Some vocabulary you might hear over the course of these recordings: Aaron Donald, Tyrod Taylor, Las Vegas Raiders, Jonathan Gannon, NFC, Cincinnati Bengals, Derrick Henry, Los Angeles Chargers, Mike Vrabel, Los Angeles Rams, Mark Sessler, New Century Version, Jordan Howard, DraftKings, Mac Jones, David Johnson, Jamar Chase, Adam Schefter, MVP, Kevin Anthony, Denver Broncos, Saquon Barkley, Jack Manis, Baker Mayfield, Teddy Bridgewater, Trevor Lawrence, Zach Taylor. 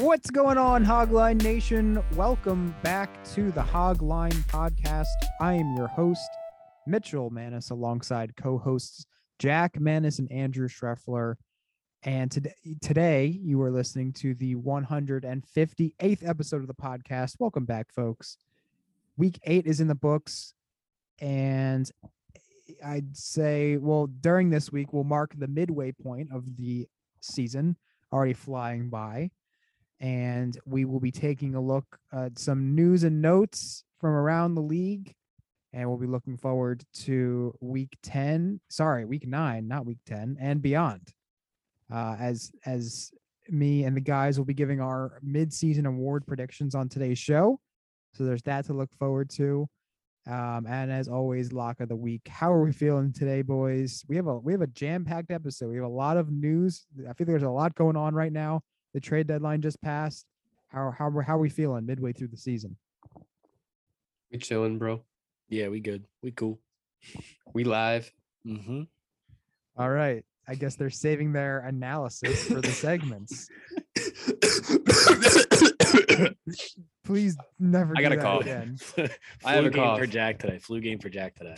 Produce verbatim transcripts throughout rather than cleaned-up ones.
What's going on, Hogline Nation? Welcome back to the Hogline Podcast. I am your host, Mitchell Manis, alongside co-hosts Jack Manis and Andrew Schreffler. And today, today you are listening to the one hundred fifty-eighth episode of the podcast. Welcome back, folks. Week eight is in the books, and I'd say, well, during this week, we'll mark the midway point of the season, already flying by. And we will be taking a look at some news and notes from around the league. And we'll be looking forward to week ten, sorry, week nine, not week ten, and beyond. Uh, as as me and the guys will be giving our mid-season award predictions on today's show. So there's that to look forward to. Um, and as always, lock of the week. How are we feeling today, boys? We have a we have a jam-packed episode. We have a lot of news. I feel there's a lot going on right now. The trade deadline just passed. How how how are we feeling midway through the season? We chilling, bro. Yeah, we good. We cool. We live. Mm-hmm. All right. I guess they're saving their analysis for the segments. Please never. I got do that a call again. I have a game cough. for Jack today. Flu game for Jack today.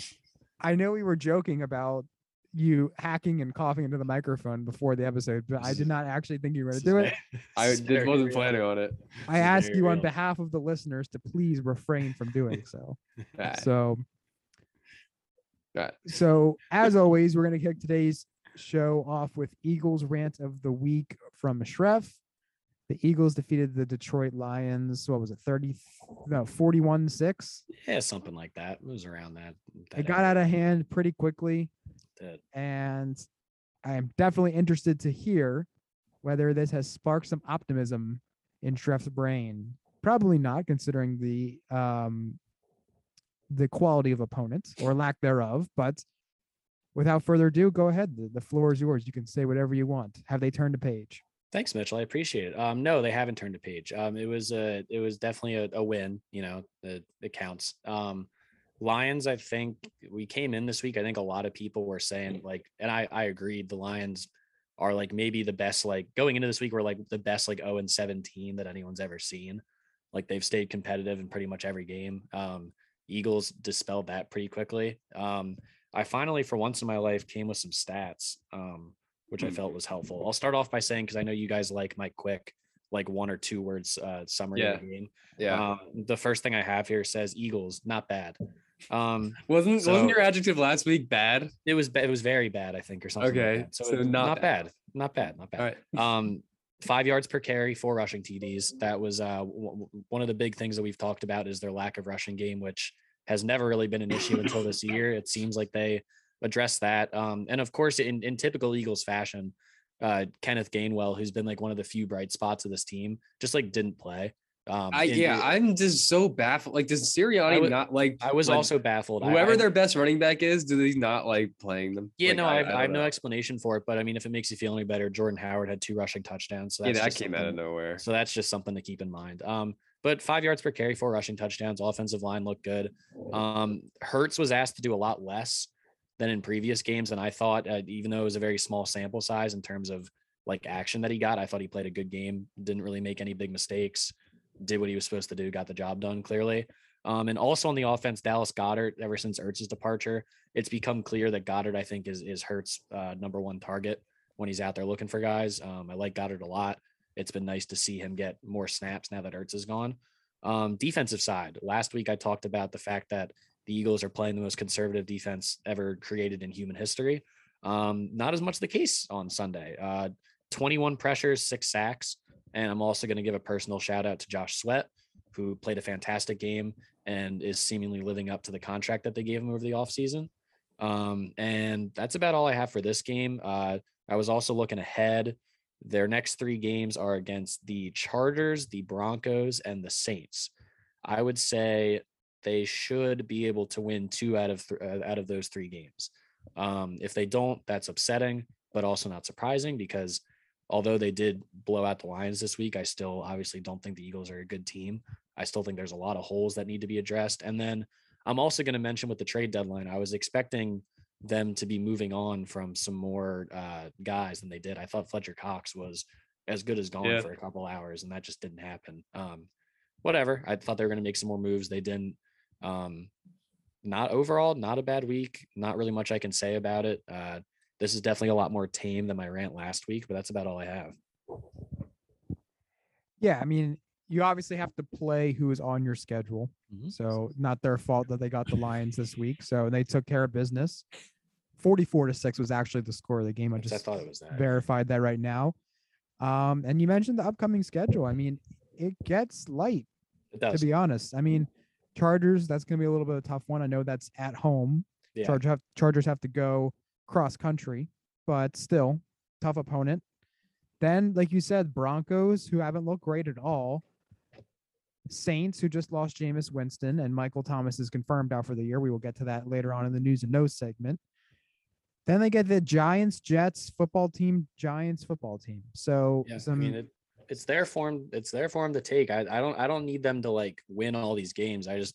I know we were joking about you hacking and coughing into the microphone before the episode, but I did not actually think you were going to do it. I just wasn't planning on it. I ask you on behalf of the listeners to please refrain from doing so. So, so as always, we're going to kick today's show off with Eagles rant of the week from Shreff. The Eagles defeated the Detroit Lions. What was it? thirty, no, forty-one six. Yeah, something like that. It was around that. that it got area. out of hand pretty quickly. It. And I am definitely interested to hear whether this has sparked some optimism in Shreff's brain. Probably not, considering the um, the quality of opponents or lack thereof. But without further ado, go ahead. The, the floor is yours. You can say whatever you want. Have they turned a page? Thanks, Mitchell. I appreciate it. Um, no, they haven't turned a page. Um, it was a, it was definitely a, a win. You know, it, it counts. Um, Lions, I think we came in this week. I think a lot of people were saying like, and I, I agreed, the Lions are like maybe the best, like going into this week, we're like the best, like oh and seven team that anyone's ever seen. Like they've stayed competitive in pretty much every game. Um, Eagles dispelled that pretty quickly. Um, I finally, for once in my life, came with some stats, um, which I felt was helpful. I'll start off by saying, because I know you guys like my quick, like one or two words uh, summary yeah. of the game. Yeah. Um, the first thing I have here says Eagles, not bad. um wasn't so, wasn't your adjective last week bad? It was it was very bad, I think, or something. Okay, like so, so it, not, not bad. bad not bad not bad All right. um five yards per carry, four rushing T Ds. That was uh w- one of the big things that we've talked about is their lack of rushing game, which has never really been an issue until this year. It seems like they addressed that, um and of course in, in typical Eagles fashion, uh Kenneth Gainwell, who's been like one of the few bright spots of this team, just like didn't play. Um, I, yeah, the, I'm just so baffled. Like, does Sirianni would, not like? I was like, also baffled. Whoever I, their best running back is, do they not like playing them? Yeah, like, no, I, I, I have know. no explanation for it. But I mean, if it makes you feel any better, Jordan Howard had two rushing touchdowns. So that's yeah, that came out of nowhere. So that's just something to keep in mind. Um, but five yards per carry, four rushing touchdowns. Offensive line looked good. Um, Hurts was asked to do a lot less than in previous games, and I thought, uh, even though it was a very small sample size in terms of like action that he got, I thought he played a good game. Didn't really make any big mistakes. did what he was supposed to do, got the job done clearly. Um, and also on the offense, Dallas Goedert, ever since Ertz's departure, it's become clear that Goedert, I think, is is Hurts' uh, number one target when he's out there looking for guys. Um, I like Goedert a lot. It's been nice to see him get more snaps now that Ertz is gone. Um, defensive side, last week I talked about the fact that the Eagles are playing the most conservative defense ever created in human history. Um, not as much the case on Sunday. Uh, twenty-one pressures, six sacks. And I'm also going to give a personal shout out to Josh Sweat, who played a fantastic game and is seemingly living up to the contract that they gave him over the offseason. Um, and that's about all I have for this game. Uh, I was also looking ahead. Their next three games are against the Chargers, the Broncos, and the Saints. I would say they should be able to win two out of th- out of those three games. Um, if they don't, that's upsetting, but also not surprising, because although they did blow out the Lions this week, I still obviously don't think the Eagles are a good team. I still think there's a lot of holes that need to be addressed. And then I'm also going to mention with the trade deadline, I was expecting them to be moving on from some more uh, guys than they did. I thought Fletcher Cox was as good as gone yeah. for a couple hours, and that just didn't happen. Um, whatever. I thought they were going to make some more moves. They didn't. Um, not overall, not a bad week. Not really much I can say about it. Uh, this is definitely a lot more tame than my rant last week, but that's about all I have. Yeah, I mean, you obviously have to play who is on your schedule. Mm-hmm. So not their fault that they got the Lions this week. So they took care of business. forty-four to six was actually the score of the game. I just I thought it was that. verified that right now. Um, and you mentioned the upcoming schedule. I mean, it gets light, it does. to be honest. I mean, Chargers, that's going to be a little bit of a tough one. I know that's at home. Yeah. Chargers have, Chargers have to go cross country, but still tough opponent. Then, like you said, Broncos, who haven't looked great at all. Saints, who just lost Jameis Winston, and Michael Thomas is confirmed out for the year. We will get to that later on in the news and notes segment. Then they get the Giants, Jets, football team, Giants, football team. So yeah, some, I mean, it, it's their form. It's their form to take. I, I don't. I don't need them to like win all these games. I just.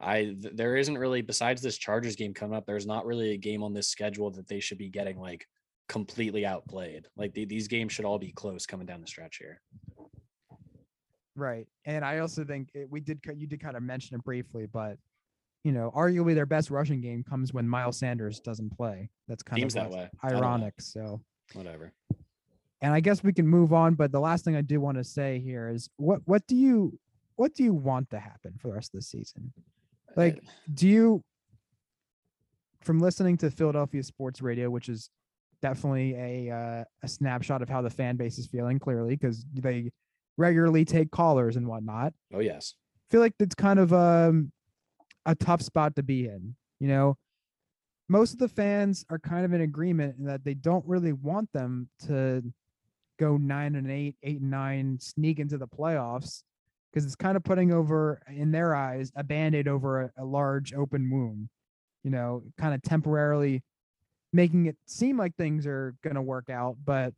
I there isn't really, besides this Chargers game coming up, there's not really a game on this schedule that they should be getting like completely outplayed. Like the, these games should all be close coming down the stretch here. Right. And I also think it, we did, you did kind of mention it briefly, but you know, arguably their best rushing game comes when Miles Sanders doesn't play. That's kind Seems of that way. ironic. So whatever. And I guess we can move on. But the last thing I do want to say here is what, what do you, what do you want to happen for the rest of the season? Like, do you, from listening to Philadelphia sports radio, which is definitely a uh, a snapshot of how the fan base is feeling, clearly, because they regularly take callers and whatnot. Oh, yes. I feel like it's kind of um, a tough spot to be in. You know, most of the fans are kind of in agreement in that they don't really want them to go nine and eight, eight and nine, sneak into the playoffs, because it's kind of putting over, in their eyes, a Band-Aid over a, a large open wound, you know, kind of temporarily making it seem like things are going to work out. But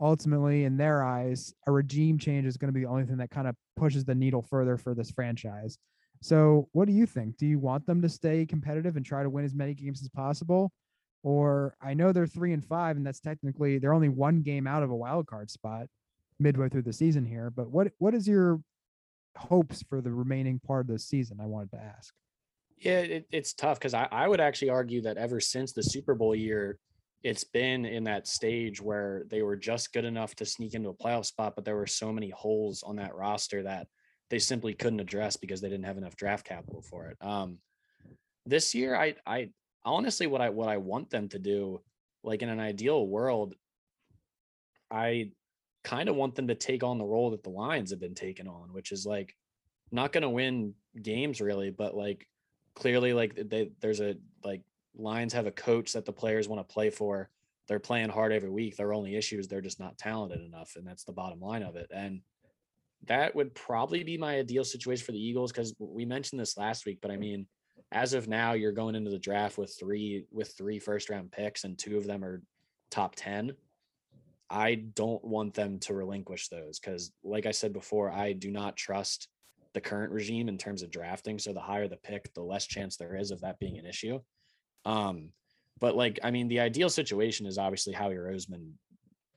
ultimately, in their eyes, a regime change is going to be the only thing that kind of pushes the needle further for this franchise. So what do you think? Do you want them to stay competitive and try to win as many games as possible? Or I know they're three and five, and that's technically, they're only one game out of a wild card spot midway through the season here. But what what is your hopes for the remaining part of the season? I wanted to ask. Yeah, it, it's tough because I, I would actually argue that ever since the Super Bowl year, it's been in that stage where they were just good enough to sneak into a playoff spot, but there were so many holes on that roster that they simply couldn't address because they didn't have enough draft capital for it. Um, this year, I, I honestly, what I what I want them to do, like in an ideal world, I kind of want them to take on the role that the Lions have been taking on, which is like not going to win games really, but like clearly like they, there's a, like Lions have a coach that the players want to play for. They're playing hard every week. Their only issue is they're just not talented enough. And that's the bottom line of it. And that would probably be my ideal situation for the Eagles, because we mentioned this last week, but I mean, as of now, you're going into the draft with three, with three first round picks, and two of them are top ten. I don't want them to relinquish those because, like I said before, I do not trust the current regime in terms of drafting. So the higher the pick, the less chance there is of that being an issue. Um, but like, I mean, the ideal situation is obviously Howie Roseman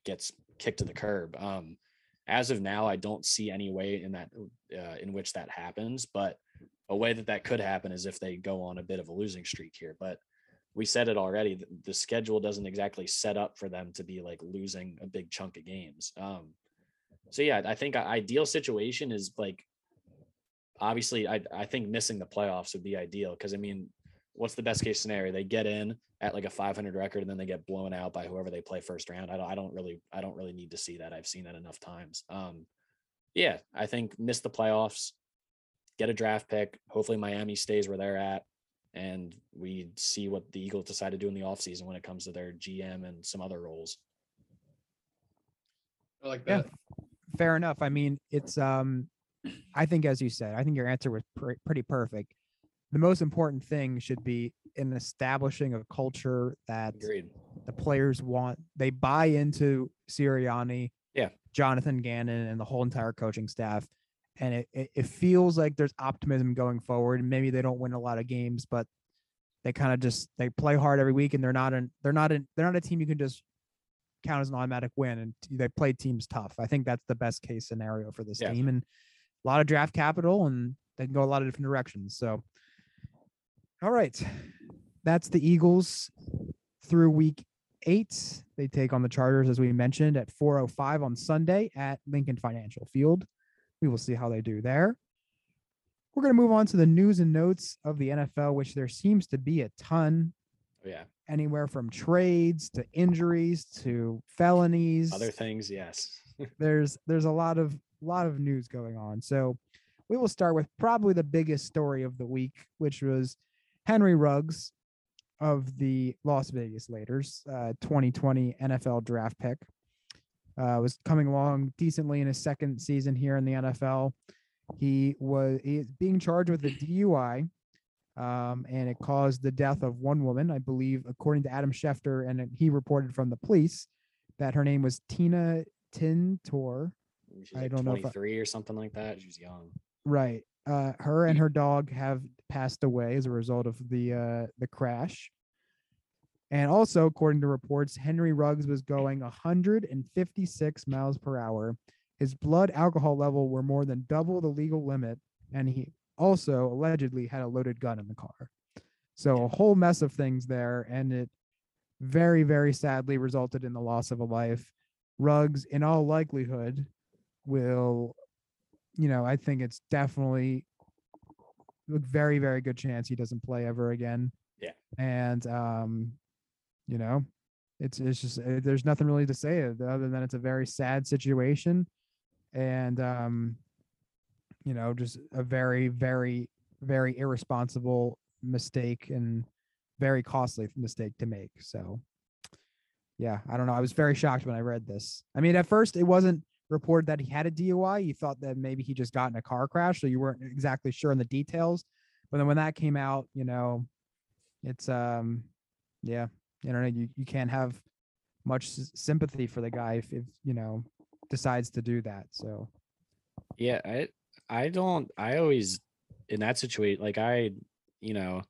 gets kicked to the curb. Um, as of now, I don't see any way in that uh, in which that happens. But a way that that could happen is if they go on a bit of a losing streak here. But we said it already, the, the schedule doesn't exactly set up for them to be like losing a big chunk of games. Um, so, yeah, I think an ideal situation is like, obviously, I I think missing the playoffs would be ideal because, I mean, what's the best case scenario? They get in at like a five hundred record and then they get blown out by whoever they play first round. I don't, I don't really, I don't really need to see that. I've seen that enough times. Um, yeah, I think miss the playoffs, get a draft pick. Hopefully Miami stays where they're at and we see what the Eagles decide to do in the offseason when it comes to their G M and some other roles. I like that. Yeah, fair enough. I mean, it's, um, I think, as you said, I think your answer was pr- pretty perfect. The most important thing should be in establishing a culture that Agreed. the players want. They buy into Sirianni, yeah, Jonathan Gannon, and the whole entire coaching staff. And it, it, it feels like there's optimism going forward. Maybe they don't win a lot of games, but they kind of just, they play hard every week and they're not an, they're not an, they're not a team you can just count as an automatic win. And they play teams tough. I think that's the best case scenario for this yeah. team, and a lot of draft capital, and they can go a lot of different directions. So, all right, that's the Eagles through week eight. They take on the Chargers, as we mentioned, at four oh five on Sunday at Lincoln Financial Field. We will see how they do there. We're going to move on to the news and notes of the N F L, which there seems to be a ton. Yeah. Anywhere from trades to injuries to felonies. Other things, yes. there's there's a lot of lot of news going on. So we will start with probably the biggest story of the week, which was Henry Ruggs of the Las Vegas Raiders, uh, twenty twenty N F L draft pick, uh, was coming along decently in his second season here in the N F L. He was he is being charged with a D U I, um, and it caused the death of one woman, I believe, according to Adam Schefter, and he reported from the police that her name was Tina Tintor. She's like I don't know, twenty-three I, or something like that. She was young, right? Uh, her and her dog have passed away as a result of the uh, the crash. And also, according to reports, Henry Ruggs was going one hundred fifty-six miles per hour. His blood alcohol level were more than double the legal limit. And he also allegedly had a loaded gun in the car. So a whole mess of things there. And it very, very sadly resulted in the loss of a life. Ruggs, in all likelihood, will... you know, I think it's definitely a very, very good chance he doesn't play ever again. Yeah. And, um, you know, it's, it's just, there's nothing really to say other than it's a very sad situation. And, um, you know, just a very, very, very irresponsible mistake and very costly mistake to make. So, yeah, I don't know. I was very shocked when I read this. I mean, at first it wasn't reported that he had a D U I. You thought that maybe he just got in a car crash, so you weren't exactly sure on the details. But then when that came out, you know, it's um, yeah, you know, you you can't have much sympathy for the guy if, if you know decides to do that. So yeah, I I don't I always in that situation like I you know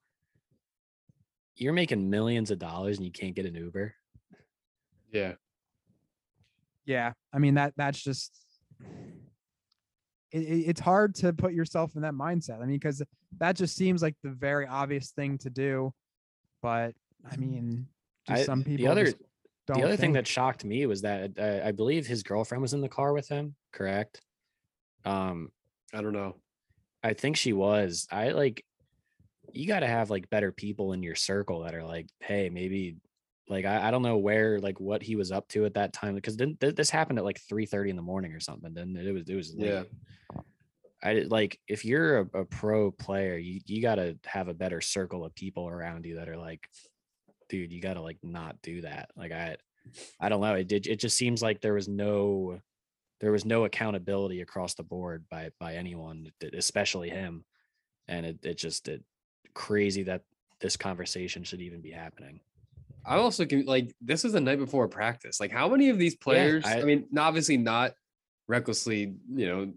you're making millions of dollars and you can't get an Uber. Yeah. Yeah, I mean, that that's just, it, it's hard to put yourself in that mindset. I mean, because that just seems like the very obvious thing to do. But I mean, I, some people. The other, don't the other think. thing that shocked me was that I, I believe his girlfriend was in the car with him. Correct. Um, I don't know. I think she was. I like, you got to have like better people in your circle that are like, hey, maybe. Like, I, I don't know where, like what he was up to at that time, because didn't th- this happened at like three thirty in the morning or something. Then it? it was, it was, late. yeah. I like, if you're a, a pro player, you, you got to have a better circle of people around you that are like, dude, you got to like not do that. Like, I, I don't know. It did. It just seems like there was no, there was no accountability across the board by, by anyone, especially him. And it, it just, it crazy that this conversation should even be happening. I also can like this is the night before practice. Like, how many of these players? Yeah, I, I mean, obviously not recklessly, you know,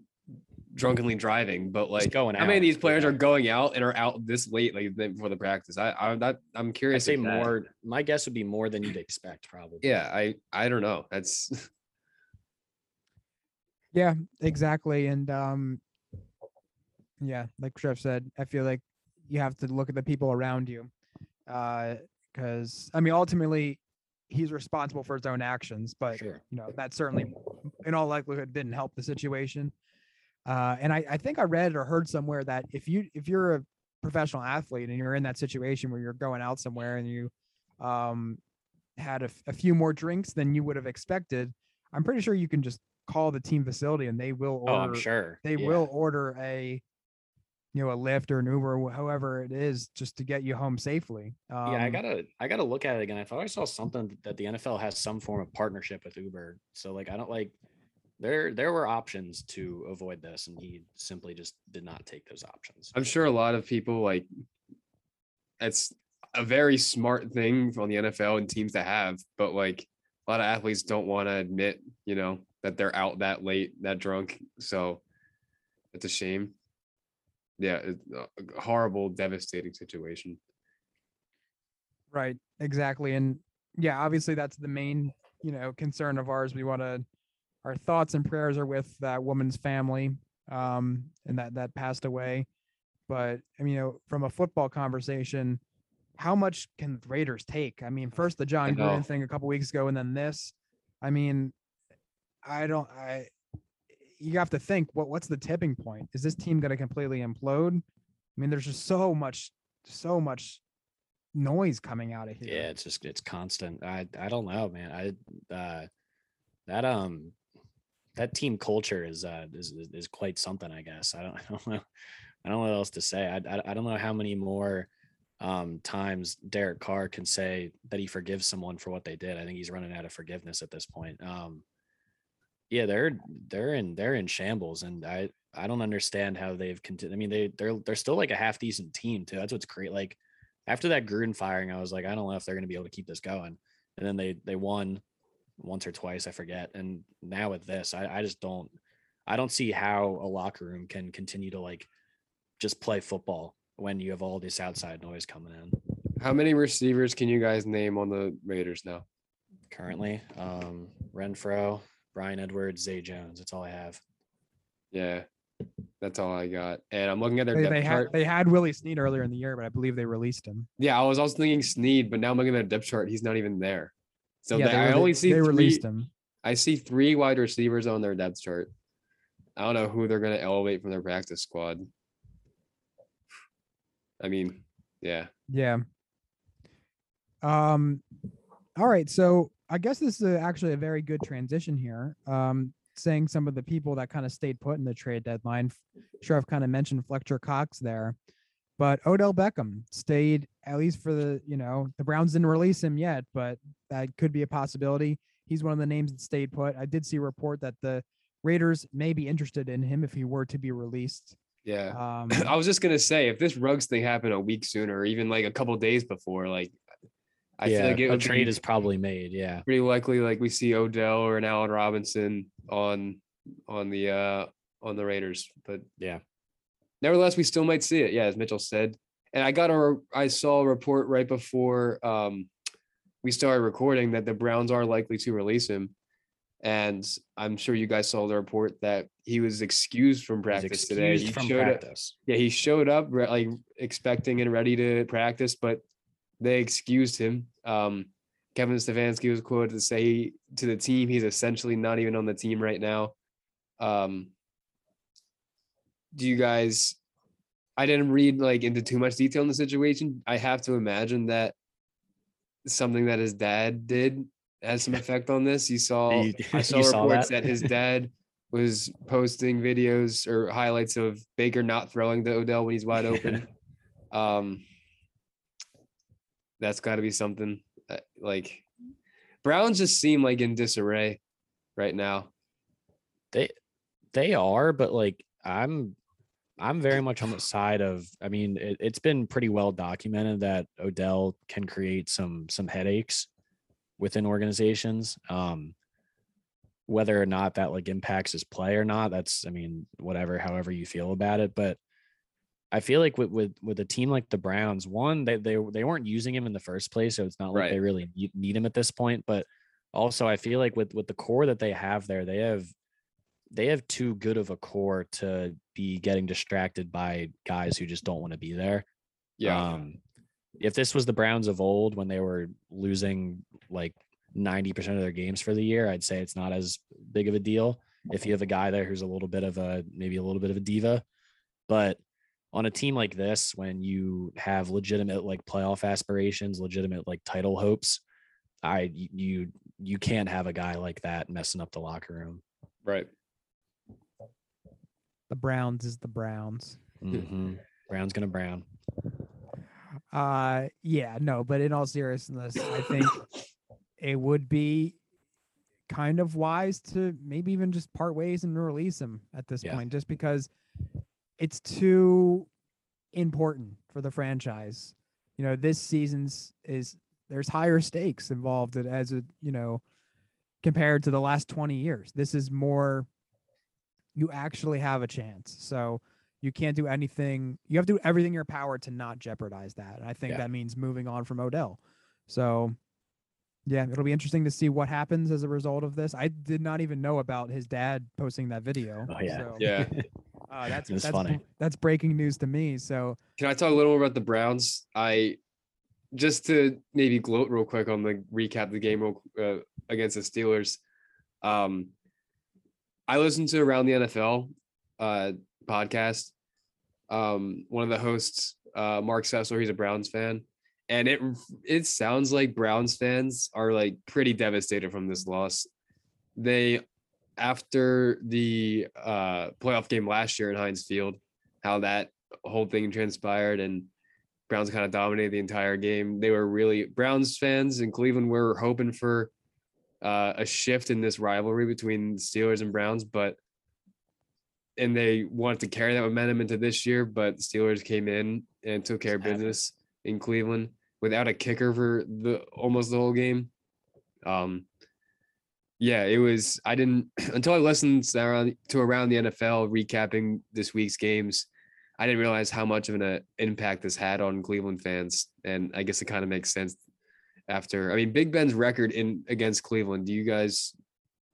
drunkenly driving, but like, going how out, many of these players yeah. are going out and are out this late, like the night before the practice? I, I that, I'm curious. I'd say more. That. My guess would be more than you'd expect, probably. Yeah, I, I don't know. That's. Yeah, exactly. And um, yeah, like Schreff said, I feel like you have to look at the people around you, because uh, I mean, ultimately, he's responsible for his own actions, but sure. you know, that certainly, in all likelihood, didn't help the situation. Uh, and I, I think I read or heard somewhere that if you if you're a professional athlete and you're in that situation where you're going out somewhere and you um, had a, a few more drinks than you would have expected, I'm pretty sure you can just call the team facility and they will order. Oh, I'm sure. They yeah. will order a, you know, a Lyft or an Uber, however it is, just to get you home safely. Um, yeah, I gotta, I gotta look at it again. I thought I saw something that the N F L has some form of partnership with Uber. So like, I don't like there, there were options to avoid this, and he simply just did not take those options. I'm sure a lot of people like, it's a very smart thing on the N F L and teams to have, but like a lot of athletes don't want to admit, you know, that they're out that late, that drunk. So it's a shame. Yeah, a horrible, devastating situation. Right, exactly. And yeah, obviously that's the main, you know, concern of ours. We want to, our thoughts and prayers are with that woman's family, um, and that, that passed away. But, I mean, you know, from a football conversation, how much can the Raiders take? I mean, first the John Gruden thing a couple weeks ago, and then this. I mean, I don't, I, you have to think, what well, what's the tipping point? Is this team going to completely implode? I mean, there's just so much, so much noise coming out of here. Yeah, it's just, it's constant. I, I don't know, man. I, uh, that, um, that team culture is, uh, is, is quite something, I guess. I don't, I don't know. I don't know what else to say. I, I, I don't know how many more, um, times Derek Carr can say that he forgives someone for what they did. I think he's running out of forgiveness at this point. Um, Yeah, they're they're in they're in shambles, and I, I don't understand how they've continued. I mean, they they're they're still like a half decent team too. That's what's great. Like after that Gruden firing, I was like, I don't know if they're going to be able to keep this going. And then they they won once or twice, I forget. And now with this, I, I just don't I don't see how a locker room can continue to like just play football when you have all this outside noise coming in. How many receivers can you guys name on the Raiders now? Currently, um, Renfrow, Brian Edwards, Zay Jones. That's all I have. Yeah, that's all I got. And I'm looking at their they, depth they had, chart. They had Willie Snead earlier in the year, but I believe they released him. Yeah, I was also thinking Snead, but now I'm looking at their depth chart. He's not even there. So yeah, they, I only see they three, released him. I see three wide receivers on their depth chart. I don't know who they're going to elevate from their practice squad. I mean, yeah. Yeah. Um. All right, so I guess this is a, actually a very good transition here. Um, saying some of the people that kind of stayed put in the trade deadline. Sheriff kind of mentioned Fletcher Cox there, but Odell Beckham stayed at least for the, you know, the Browns didn't release him yet, but that could be a possibility. He's one of the names that stayed put. I did see a report that the Raiders may be interested in him if he were to be released. Yeah. Um, I was just going to say, if this Ruggs thing happened a week sooner, or even like a couple of days before, like, I yeah, feel like it a trade be, is probably made. Yeah, pretty likely. Like we see Odell or an Allen Robinson on on the uh, on the Raiders, but yeah. Nevertheless, we still might see it. Yeah, as Mitchell said, and I got a I saw a report right before um, we started recording that the Browns are likely to release him, and I'm sure you guys saw the report that he was excused from practice excused today. He from showed practice. Up, yeah, he showed up re- like expecting and ready to practice, but they excused him. Um, Kevin Stefanski was quoted to say to the team, he's essentially not even on the team right now. Um, do you guys, I didn't read like into too much detail in the situation. I have to imagine that something that his dad did has some effect on this. You saw, you, I saw reports saw that? that his dad was posting videos or highlights of Baker not throwing to Odell when he's wide open. um, That's got to be something. Like Browns just seem like in disarray right now. They they are, but like I'm I'm very much on the side of. I mean, it, it's been pretty well documented that Odell can create some some headaches within organizations. Um, whether or not that like impacts his play or not, that's I mean, whatever. However you feel about it, but I feel like with, with, with a team like the Browns, one, they, they, they weren't using him in the first place. So it's not like right. they really need, need him at this point, but also I feel like with, with the core that they have there, they have they have too good of a core to be getting distracted by guys who just don't want to be there. Yeah. Um, if this was the Browns of old, when they were losing like ninety percent of their games for the year, I'd say it's not as big of a deal. If you have a guy there who's a little bit of a, maybe a little bit of a diva, but on a team like this, when you have legitimate like playoff aspirations, legitimate like title hopes, I, you, you can't have a guy like that messing up the locker room. Right. The Browns is the Browns. Mm-hmm. Brown's gonna Brown. Uh, yeah, no, but in all seriousness, I think it would be kind of wise to maybe even just part ways and release him at this yeah. point, just because it's too important for the franchise. You know, this season's is there's higher stakes involved as a, you know, compared to the last twenty years. This is more, you actually have a chance. So you can't do anything. You have to do everything in your power to not jeopardize that. And I think yeah. that means moving on from Odell. So yeah, it'll be interesting to see what happens as a result of this. I did not even know about his dad posting that video. Oh yeah. So, yeah. Uh, that's, that's funny. That's breaking news to me. So can I talk a little about the Browns? I, Just to maybe gloat real quick on the recap of the game uh, against the Steelers, um, I listened to Around the N F L uh, podcast. Um, one of the hosts, uh, Mark Sessler, he's a Browns fan, and it it sounds like Browns fans are like pretty devastated from this loss. They, after the uh, playoff game last year in Heinz Field, how that whole thing transpired and Browns kind of dominated the entire game. They were really Browns fans in Cleveland were hoping for uh, a shift in this rivalry between the Steelers and Browns, but and they wanted to carry that momentum into this year, but the Steelers came in and took care of business in Cleveland without a kicker for the almost the whole game. Um, yeah, it was. I didn't until I listened to around, to around the N F L recapping this week's games. I didn't realize how much of an uh, impact this had on Cleveland fans. And I guess it kind of makes sense after, I mean, Big Ben's record in against Cleveland. Do you guys,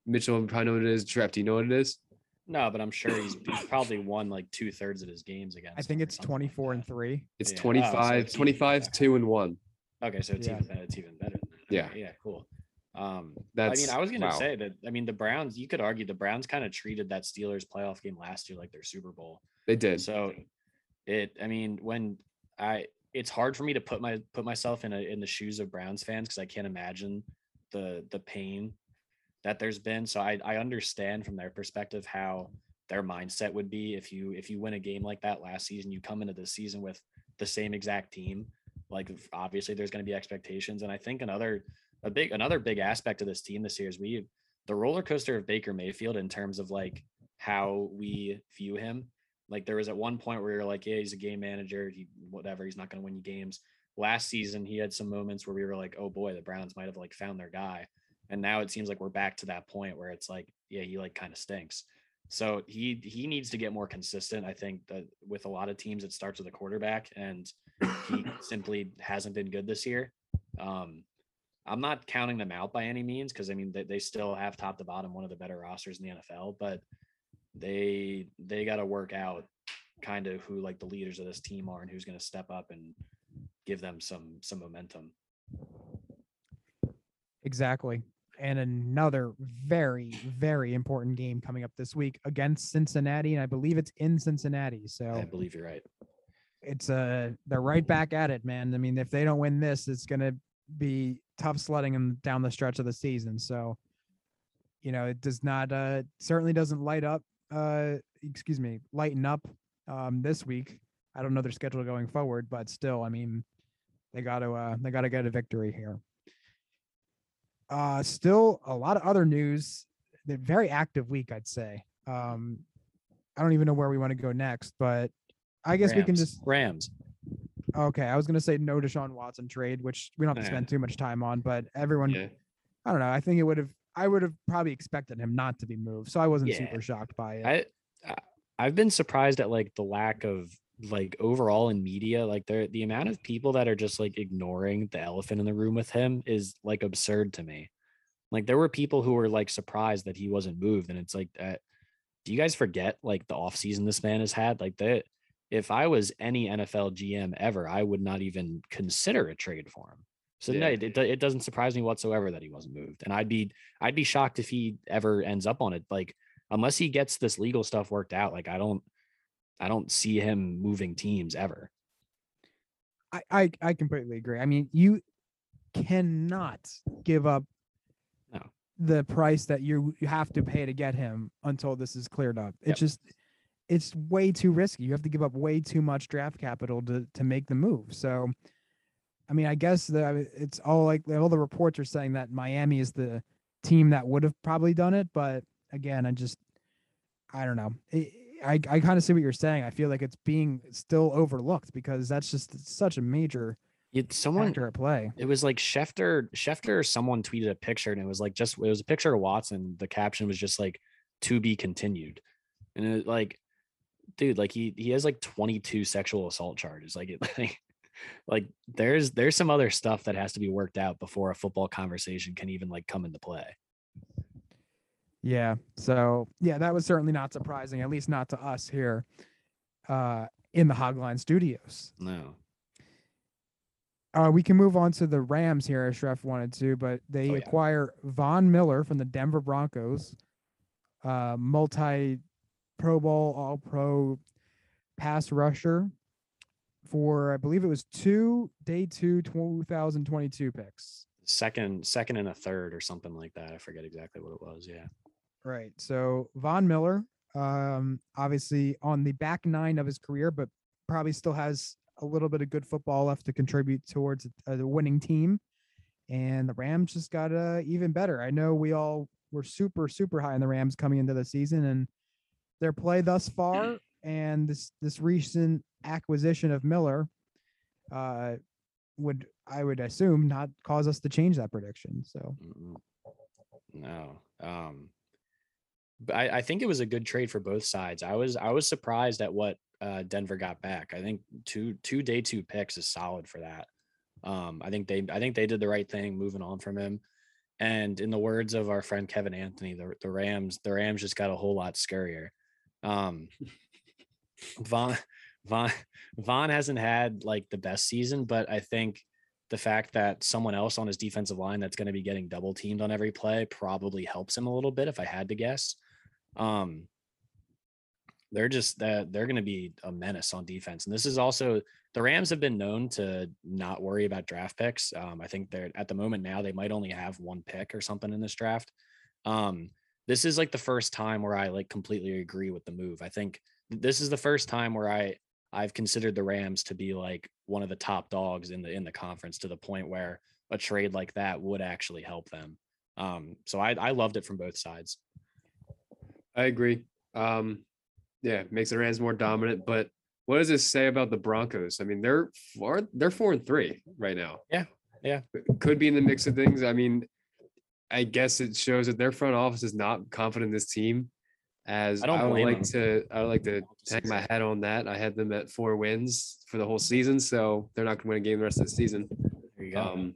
Mitchell, probably know what it is. Treff, do you know what it is? No, but I'm sure he's, he's probably won like two thirds of his games against. I think it's twenty-four like and three. It's yeah. twenty-five, oh, so twenty-five, two and one. Okay. So it's, yeah. even, better, it's even better. Yeah. Okay, yeah. Cool. Um, That's, I mean, I was going to wow. say that, I mean, the Browns, you could argue the Browns kind of treated that Steelers playoff game last year like their Super Bowl. They did. So it, I mean, when I, it's hard for me to put my, put myself in a, in the shoes of Browns fans. Cause I can't imagine the, the pain that there's been. So I, I understand from their perspective, how their mindset would be if you, if you win a game like that last season, you come into this season with the same exact team. Like obviously there's going to be expectations. And I think another, a big, another big aspect of this team this year is we, the roller coaster of Baker Mayfield in terms of like how we view him. Like there was at one point where you're like, yeah, he's a game manager, he whatever, he's not going to win you games. Last season, he had some moments where we were like, oh boy, the Browns might have like found their guy. And now it seems like we're back to that point where it's like, yeah, he like kind of stinks. So he he needs to get more consistent. I think that with a lot of teams, it starts with a quarterback, and he simply hasn't been good this year. Um, I'm not counting them out by any means because, I mean, they, they still have top to bottom one of the better rosters in the N F L, but they they got to work out kind of who like the leaders of this team are and who's going to step up and give them some some momentum. Exactly. And another very, very important game coming up this week against Cincinnati, and I believe it's in Cincinnati. So I believe you're right. It's uh they're right back at it, man. I mean, if they don't win this, it's going to be tough sledding them down the stretch of the season. So, you know, it does not uh certainly doesn't light up Uh, excuse me, lighten up um, this week. I don't know their schedule going forward, but still, I mean, they got to uh, they got to get a victory here. Uh, still, a lot of other news. They're very active week, I'd say. Um, I don't even know where we want to go next, but I guess Rams. we can just Rams. Okay, I was gonna say no Deshaun Watson trade, which we don't have to spend too much time on, but everyone, yeah. I don't know. I think it would have. I would have probably expected him not to be moved. So I wasn't yeah. super shocked by it. I, I've been surprised at like the lack of like overall in media, like there, the amount of people that are just like ignoring the elephant in the room with him is like absurd to me. Like there were people who were like surprised that he wasn't moved. And it's like, uh, do you guys forget like the offseason this man has had? Like that, if I was any N F L G M ever, I would not even consider a trade for him. So yeah. no, it, it it doesn't surprise me whatsoever that he wasn't moved. And I'd be I'd be shocked if he ever ends up on it. Like unless he gets this legal stuff worked out, like I don't I don't see him moving teams ever. I I, I completely agree. I mean, you cannot give up no. the price that you you have to pay to get him until this is cleared up. It's yep. just it's way too risky. You have to give up way too much draft capital to to make the move. So I mean, I guess the, it's all like all the reports are saying that Miami is the team that would have probably done it. But again, I just, I don't know. It, I, I kind of see what you're saying. I feel like it's being still overlooked because that's just such a major it's someone, factor at play. It was like Schefter, Schefter, someone tweeted a picture and it was like just, it was a picture of Watson. The caption was just like, to be continued. And it was like, dude, like he, he has like twenty-two sexual assault charges. Like it, like, Like there's there's some other stuff that has to be worked out before a football conversation can even like come into play. Yeah. So yeah, that was certainly not surprising, at least not to us here uh, in the Hogline Studios. No. Uh, we can move on to the Rams here, as Schreff wanted to, but they oh, yeah. acquire Von Miller from the Denver Broncos, uh, multi Pro Bowl, All Pro pass rusher. For I believe it was two day two twenty twenty-two picks, second, second and a third or something like that. I forget exactly what it was. Yeah, right. So Von Miller, um, obviously on the back nine of his career, but probably still has a little bit of good football left to contribute towards a, a winning team. And the Rams just got uh, even better. I know we all were super super high on the Rams coming into the season, and their play thus far, and this this recent acquisition of Miller uh would I would assume not cause us to change that prediction. So no um but I, I think it was a good trade for both sides. I was I was surprised at what uh Denver got back. I think two two day two picks is solid for that. um I think they I think they did the right thing moving on from him, and in the words of our friend Kevin Anthony, the, the Rams the Rams just got a whole lot scurrier. um Von Von Von hasn't had like the best season, but I think the fact that someone else on his defensive line that's going to be getting double teamed on every play probably helps him a little bit. If I had to guess, um, they're just that they're going to be a menace on defense. And this is also the Rams have been known to not worry about draft picks. Um, I think they're at the moment now they might only have one pick or something in this draft. Um, this is like the first time where I like completely agree with the move. I think this is the first time where I. I've considered the Rams to be like one of the top dogs in the in the conference to the point where a trade like that would actually help them. Um, so I, I loved it from both sides. I agree. Um, yeah, makes the Rams more dominant. But what does this say about the Broncos? I mean, they're four, they're four and three right now. Yeah, yeah. Could be in the mix of things. I mean, I guess it shows that their front office is not confident in this team. As I, don't I would like them. to, I would like to hang my hat on that. I had them at four wins for the whole season, so they're not going to win a game the rest of the season. There you go. Um,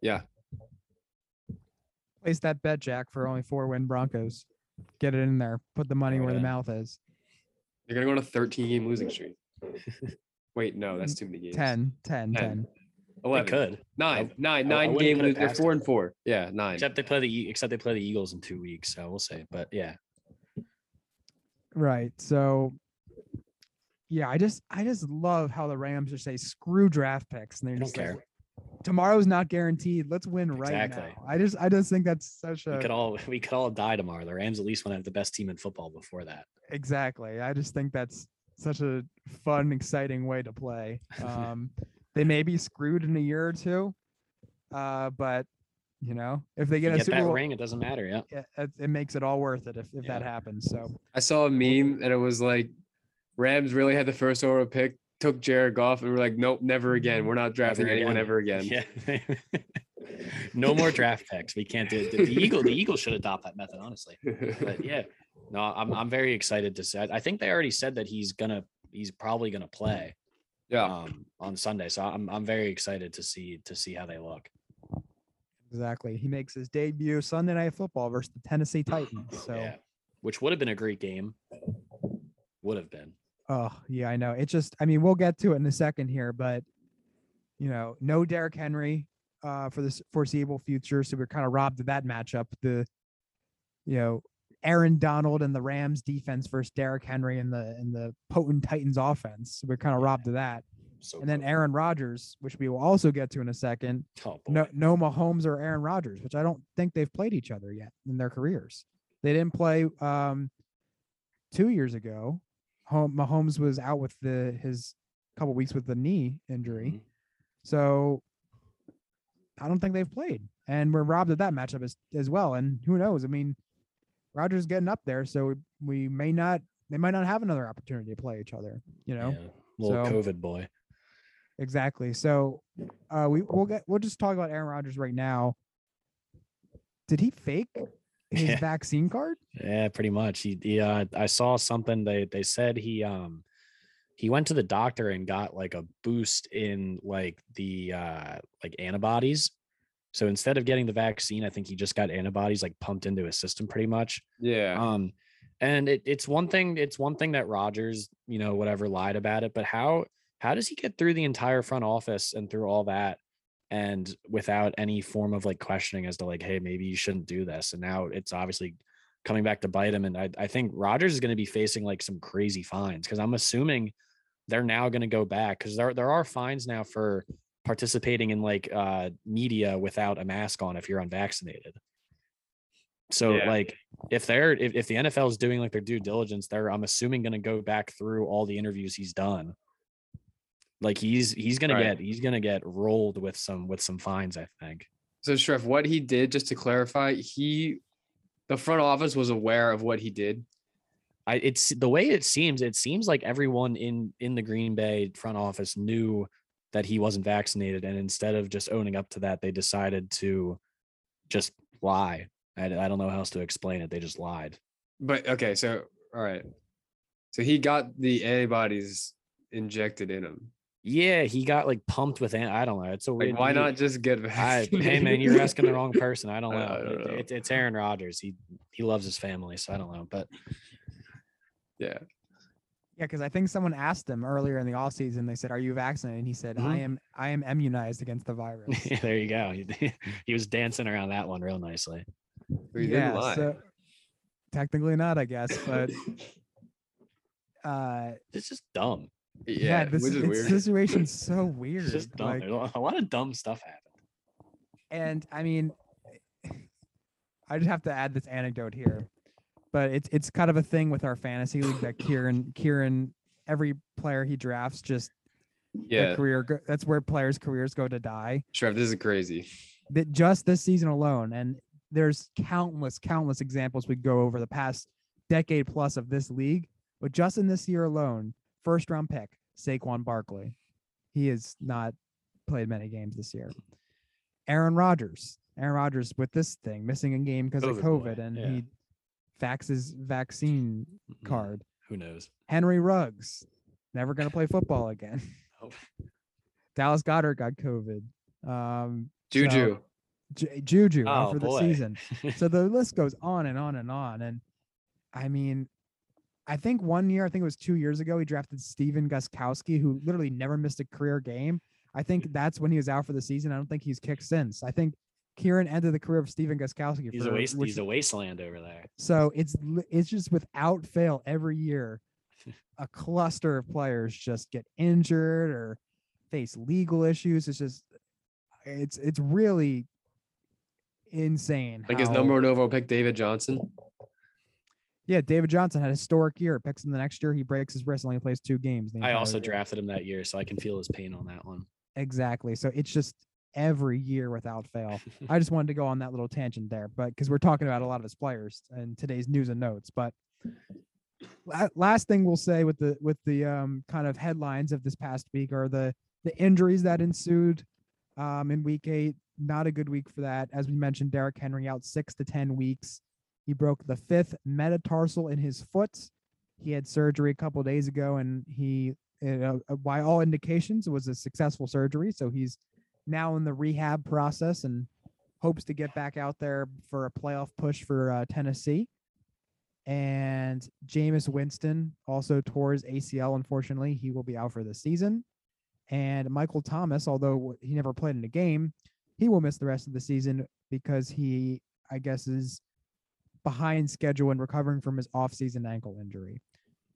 yeah. Place that bet, Jack, for only four win Broncos. Get it in there. Put the money okay. where the mouth is. You're going to go on a thirteen game losing streak. Wait, no, that's too many games. ten, ten, ten. ten. eleven. They could. Nine. I, nine. Nine games. They're four and four. Yeah, nine. Except they play the except they play the Eagles in two weeks. So we'll see. But yeah. Right. So yeah, I just I just love how the Rams just say screw draft picks and they don't care. Like, tomorrow's not guaranteed. Let's win right exactly. now. I just I just think that's such a we could all we could all die tomorrow. The Rams at least want to have the best team in football before that. Exactly. I just think that's such a fun, exciting way to play. Um They may be screwed in a year or two, uh, but you know, if they get, if a get Super that Bowl, ring, it doesn't matter. Yeah, it, it makes it all worth it if, if yeah. that happens. So I saw a meme and it was like, Rams really had the first overall pick, took Jared Goff, and we're like, nope, never again. We're not drafting never anyone again. ever again. Yeah. No more draft picks. We can't do it. The Eagle, the Eagles should adopt that method, honestly. But yeah, no, I'm I'm very excited to say. I think they already said that he's gonna, he's probably gonna play. Yeah, um, on Sunday. So I'm I'm very excited to see to see how they look. Exactly. He makes his debut Sunday Night Football versus the Tennessee Titans. So yeah. which would have been a great game. Would have been. Oh, yeah, I know. It just, I mean, we'll get to it in a second here, but, you know, no Derrick Henry uh, for this foreseeable future. So we're kind of robbed of that matchup. The, you know, Aaron Donald and the Rams defense versus Derrick Henry and the and the potent Titans offense. So we're kind of robbed of that. So and then Aaron Rodgers, which we will also get to in a second. Oh, no, no Mahomes or Aaron Rodgers, which I don't think they've played each other yet in their careers. They didn't play um, two years ago. Home, Mahomes was out with the his couple weeks with the knee injury. Mm-hmm. So I don't think they've played. And we're robbed of that matchup as, as well. And who knows? I mean, Rodgers getting up there, so we, we may not they might not have another opportunity to play each other, you know. Yeah. Little so, COVID boy. Exactly. So uh, we we'll get we'll just talk about Aaron Rodgers right now. Did he fake his yeah. vaccine card? Yeah, pretty much. He, he uh, I saw something they they said he um he went to the doctor and got like a boost in like the uh like antibodies. So instead of getting the vaccine, I think he just got antibodies like pumped into his system pretty much. Yeah. Um, and it, it's one thing, it's one thing that Rodgers, you know, whatever lied about it, but how, how does he get through the entire front office and through all that and without any form of like questioning as to like, hey, maybe you shouldn't do this. And now it's obviously coming back to bite him. And I, I think Rodgers is going to be facing like some crazy fines. Cause I'm assuming they're now going to go back. Cause there, there are fines now for participating in like uh media without a mask on if you're unvaccinated. So yeah. like if they're if, if the N F L is doing like their due diligence, they're I'm assuming going to go back through all the interviews he's done. Like he's he's gonna right. get he's gonna get rolled with some with some fines, I think. So Shreff, what he did, just to clarify, he the front office was aware of what he did. I it's the way it seems. It seems like everyone in in the Green Bay front office knew that he wasn't vaccinated. And instead of just owning up to that, they decided to just lie. I, I don't know how else to explain it. They just lied. But okay. So, all right. So he got the antibodies injected in him. Yeah. He got like pumped with, an- I don't know. It's a weird. Like, why not just get vaccinated? Hey man, you're asking the wrong person. I don't know. I don't know. It, it, it's Aaron Rodgers. He, he loves his family. So I don't know, but yeah. Yeah, because I think someone asked him earlier in the offseason, they said, are you vaccinated? And he said, mm-hmm. I am I am immunized against the virus. Yeah, there you go. He, he was dancing around that one real nicely. He yeah, lie. So, technically not, I guess, but uh, it's just dumb. Yeah, yeah this, which is weird. Situation's so weird. It's just dumb. Like, a lot of dumb stuff happened. And I mean, I just have to add this anecdote here. But it's it's kind of a thing with our fantasy league that Kieran Kieran every player he drafts just yeah career that's where players' careers go to die. Sure, this is crazy. That just this season alone, and there's countless countless examples we go over the past decade plus of this league. But just in this year alone, first round pick Saquon Barkley, he has not played many games this year. Aaron Rodgers, Aaron Rodgers with this thing missing a game because of COVID, boy. and yeah. he. Fax's vaccine card. Who knows? Henry Ruggs, never going to play football again. Oh. Dallas Goedert got COVID. Um, Juju. So, J- Juju oh, out for boy. the season. So the list goes on and on and on. And I mean, I think one year, I think it was two years ago, he drafted Steven Gostkowski, who literally never missed a career game. I think that's when he was out for the season. I don't think he's kicked since. I think Kieran ended the career of Steven Gostkowski. He's, a, waste, which, he's a wasteland over there. So it's it's just without fail every year, a cluster of players just get injured or face legal issues. It's just it's it's really insane. Like how, his number one overall pick, David Johnson. Yeah, David Johnson had a historic year. Picks him the next year, he breaks his wrist and only plays two games. I also year. drafted him that year, so I can feel his pain on that one. Exactly. So it's just. Every year without fail. I just wanted to go on that little tangent there, but because we're talking about a lot of his players and today's news and notes. But last thing we'll say with the with the um kind of headlines of this past week are the the injuries that ensued um in week eight. Not a good week for that. As we mentioned, Derrick Henry out six to ten weeks. He broke the fifth metatarsal in his foot. He had surgery a couple of days ago, and he, you know, by all indications, was a successful surgery. So he's now in the rehab process and hopes to get back out there for a playoff push for uh, Tennessee. And Jameis Winston also tore his A C L. Unfortunately, he will be out for the season. And Michael Thomas, although he never played in a game, he will miss the rest of the season because he, I guess, is behind schedule and recovering from his offseason ankle injury.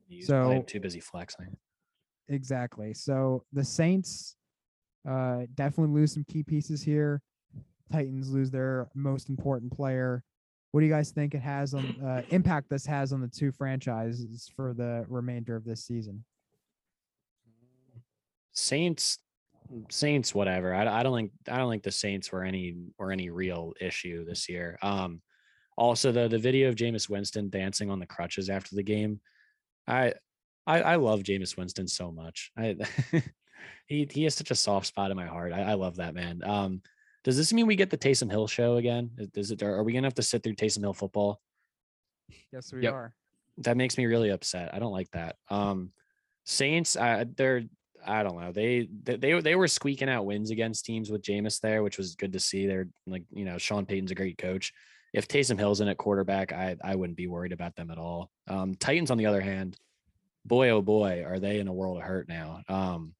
He's so too busy flexing. Exactly. So the Saints uh, definitely lose some key pieces here. Titans lose their most important player. What do you guys think it has on uh, impact this has on the two franchises for the remainder of this season? Saints, Saints, whatever. I, I don't think I don't think the Saints were any were any real issue this year. Um, also, the the video of Jameis Winston dancing on the crutches after the game. I I, I love Jameis Winston so much. I he he has such a soft spot in my heart. I, I love that man. Um, Does this mean we get the Taysom Hill show again? Is it? Are we gonna have to sit through Taysom Hill football? Yes, we yep. are. That makes me really upset. I don't like that. Um, Saints, uh, they're I don't know. They they they were squeaking out wins against teams with Jameis there, which was good to see. They're like, you know, Sean Payton's a great coach. If Taysom Hill's in at quarterback, I I wouldn't be worried about them at all. Um, Titans, on the other hand, boy oh boy, are they in a world of hurt now? Um,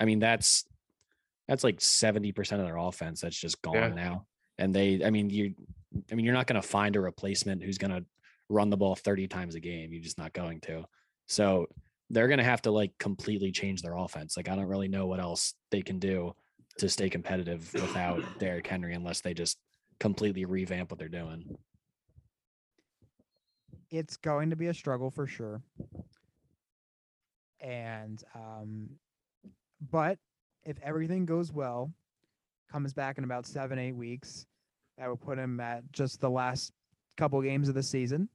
I mean that's. That's like seventy percent of their offense that's just gone yeah. now. And they, I mean, you, I mean, you're not going to find a replacement who's going to run the ball thirty times a game. You're just not going to. So they're going to have to like completely change their offense. Like, I don't really know what else they can do to stay competitive without Derrick Henry, unless they just completely revamp what they're doing. It's going to be a struggle for sure. And, um, but, if everything goes well, comes back in about seven, eight weeks, that would put him at just the last couple games of the season.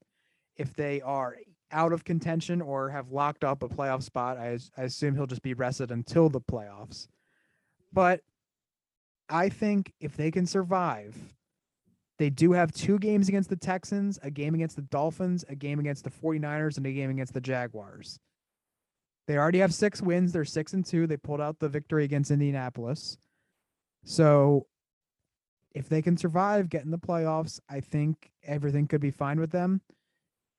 If they are out of contention or have locked up a playoff spot, I, I assume he'll just be rested until the playoffs. But I think if they can survive, they do have two games against the Texans, a game against the Dolphins, a game against the 49ers, and a game against the Jaguars. They already have six wins. They're six and two. They pulled out the victory against Indianapolis. So if they can survive, get in the playoffs, I think everything could be fine with them.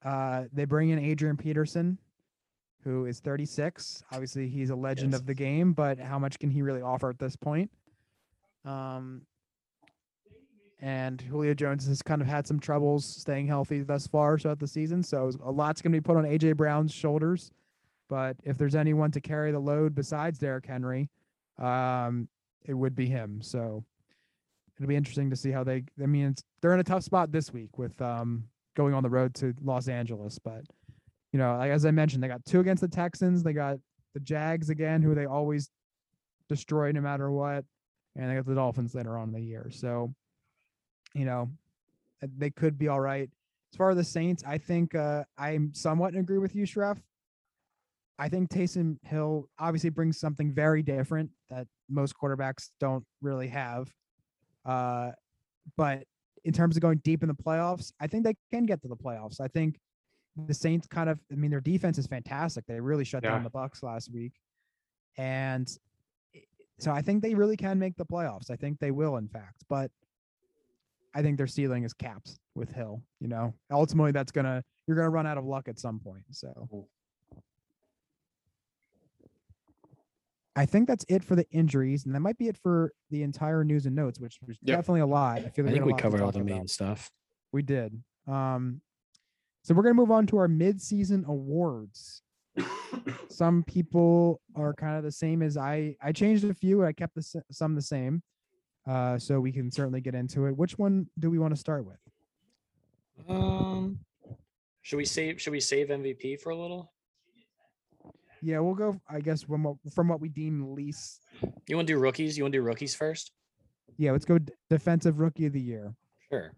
Uh, they bring in Adrian Peterson, who is thirty-six. Obviously, he's a legend yes. of the game, but how much can he really offer at this point? Um, and Julio Jones has kind of had some troubles staying healthy thus far throughout the season. So a lot's going to be put on A J Brown's shoulders. But if there's anyone to carry the load besides Derrick Henry, um, it would be him. So it'll be interesting to see how they, I mean, it's, they're in a tough spot this week with um, going on the road to Los Angeles. But, you know, like, as I mentioned, they got two against the Texans. They got the Jags again, who they always destroy no matter what. And they got the Dolphins later on in the year. So, you know, they could be all right. As far as the Saints, I think uh, I'm somewhat in agree with you, Schreff. I think Taysom Hill obviously brings something very different that most quarterbacks don't really have. Uh, but in terms of going deep in the playoffs, I think they can get to the playoffs. I think the Saints kind of, I mean, their defense is fantastic. They really shut yeah. down the Bucks last week. And so I think they really can make the playoffs. I think they will, in fact, but I think their ceiling is capped with Hill, you know, ultimately that's going to, you're going to run out of luck at some point. So I think that's it for the injuries, and that might be it for the entire news and notes, which was yep. definitely a lot. I feel like I think we covered all the main about. stuff. We did. Um, so we're going to move on to our mid-season awards. Some people are kind of the same as I. I changed a few. I kept the, some the same, uh, so we can certainly get into it. Which one do we want to start with? Um, should we save? Should we save M V P for a little? Yeah, we'll go, I guess, from what, from what we deem least. You want to do rookies? You want to do rookies first? Yeah, let's go defensive rookie of the year. Sure.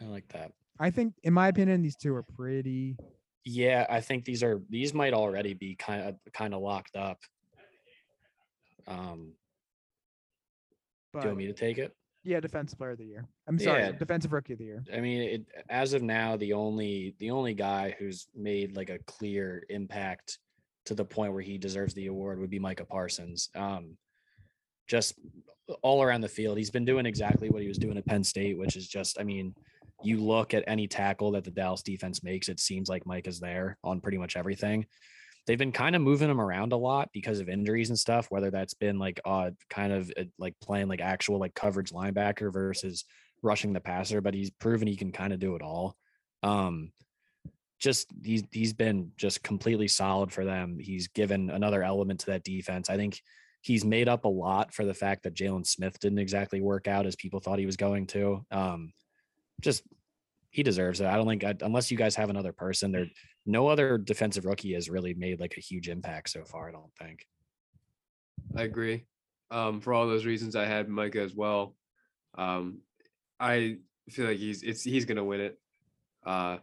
I like that. I think, in my opinion, these two are pretty. Yeah, I think these are, these might already be kind of, kind of locked up. Um, but, do you want me to take it? Yeah, defensive player of the year. I'm sorry, yeah. defensive rookie of the year. I mean, it, as of now, the only the only guy who's made like a clear impact to the point where he deserves the award would be Micah Parsons. Um, just all around the field. He's been doing exactly what he was doing at Penn State, which is just, I mean, you look at any tackle that the Dallas defense makes, it seems like Mike is there on pretty much everything. They've been kind of moving him around a lot because of injuries and stuff, whether that's been like uh, kind of like playing like actual like coverage linebacker versus rushing the passer, but he's proven he can kind of do it all. Um, just he's, he's been just completely solid for them. He's given another element to that defense. I think he's made up a lot for the fact that Jalen Smith didn't exactly work out as people thought he was going to. Um, just he deserves it. I don't think I, unless you guys have another person there, no other defensive rookie has really made like a huge impact so far. I don't think. I agree. Um, for all those reasons, I had Micah as well. Um, I feel like he's, it's, he's going to win it. Uh,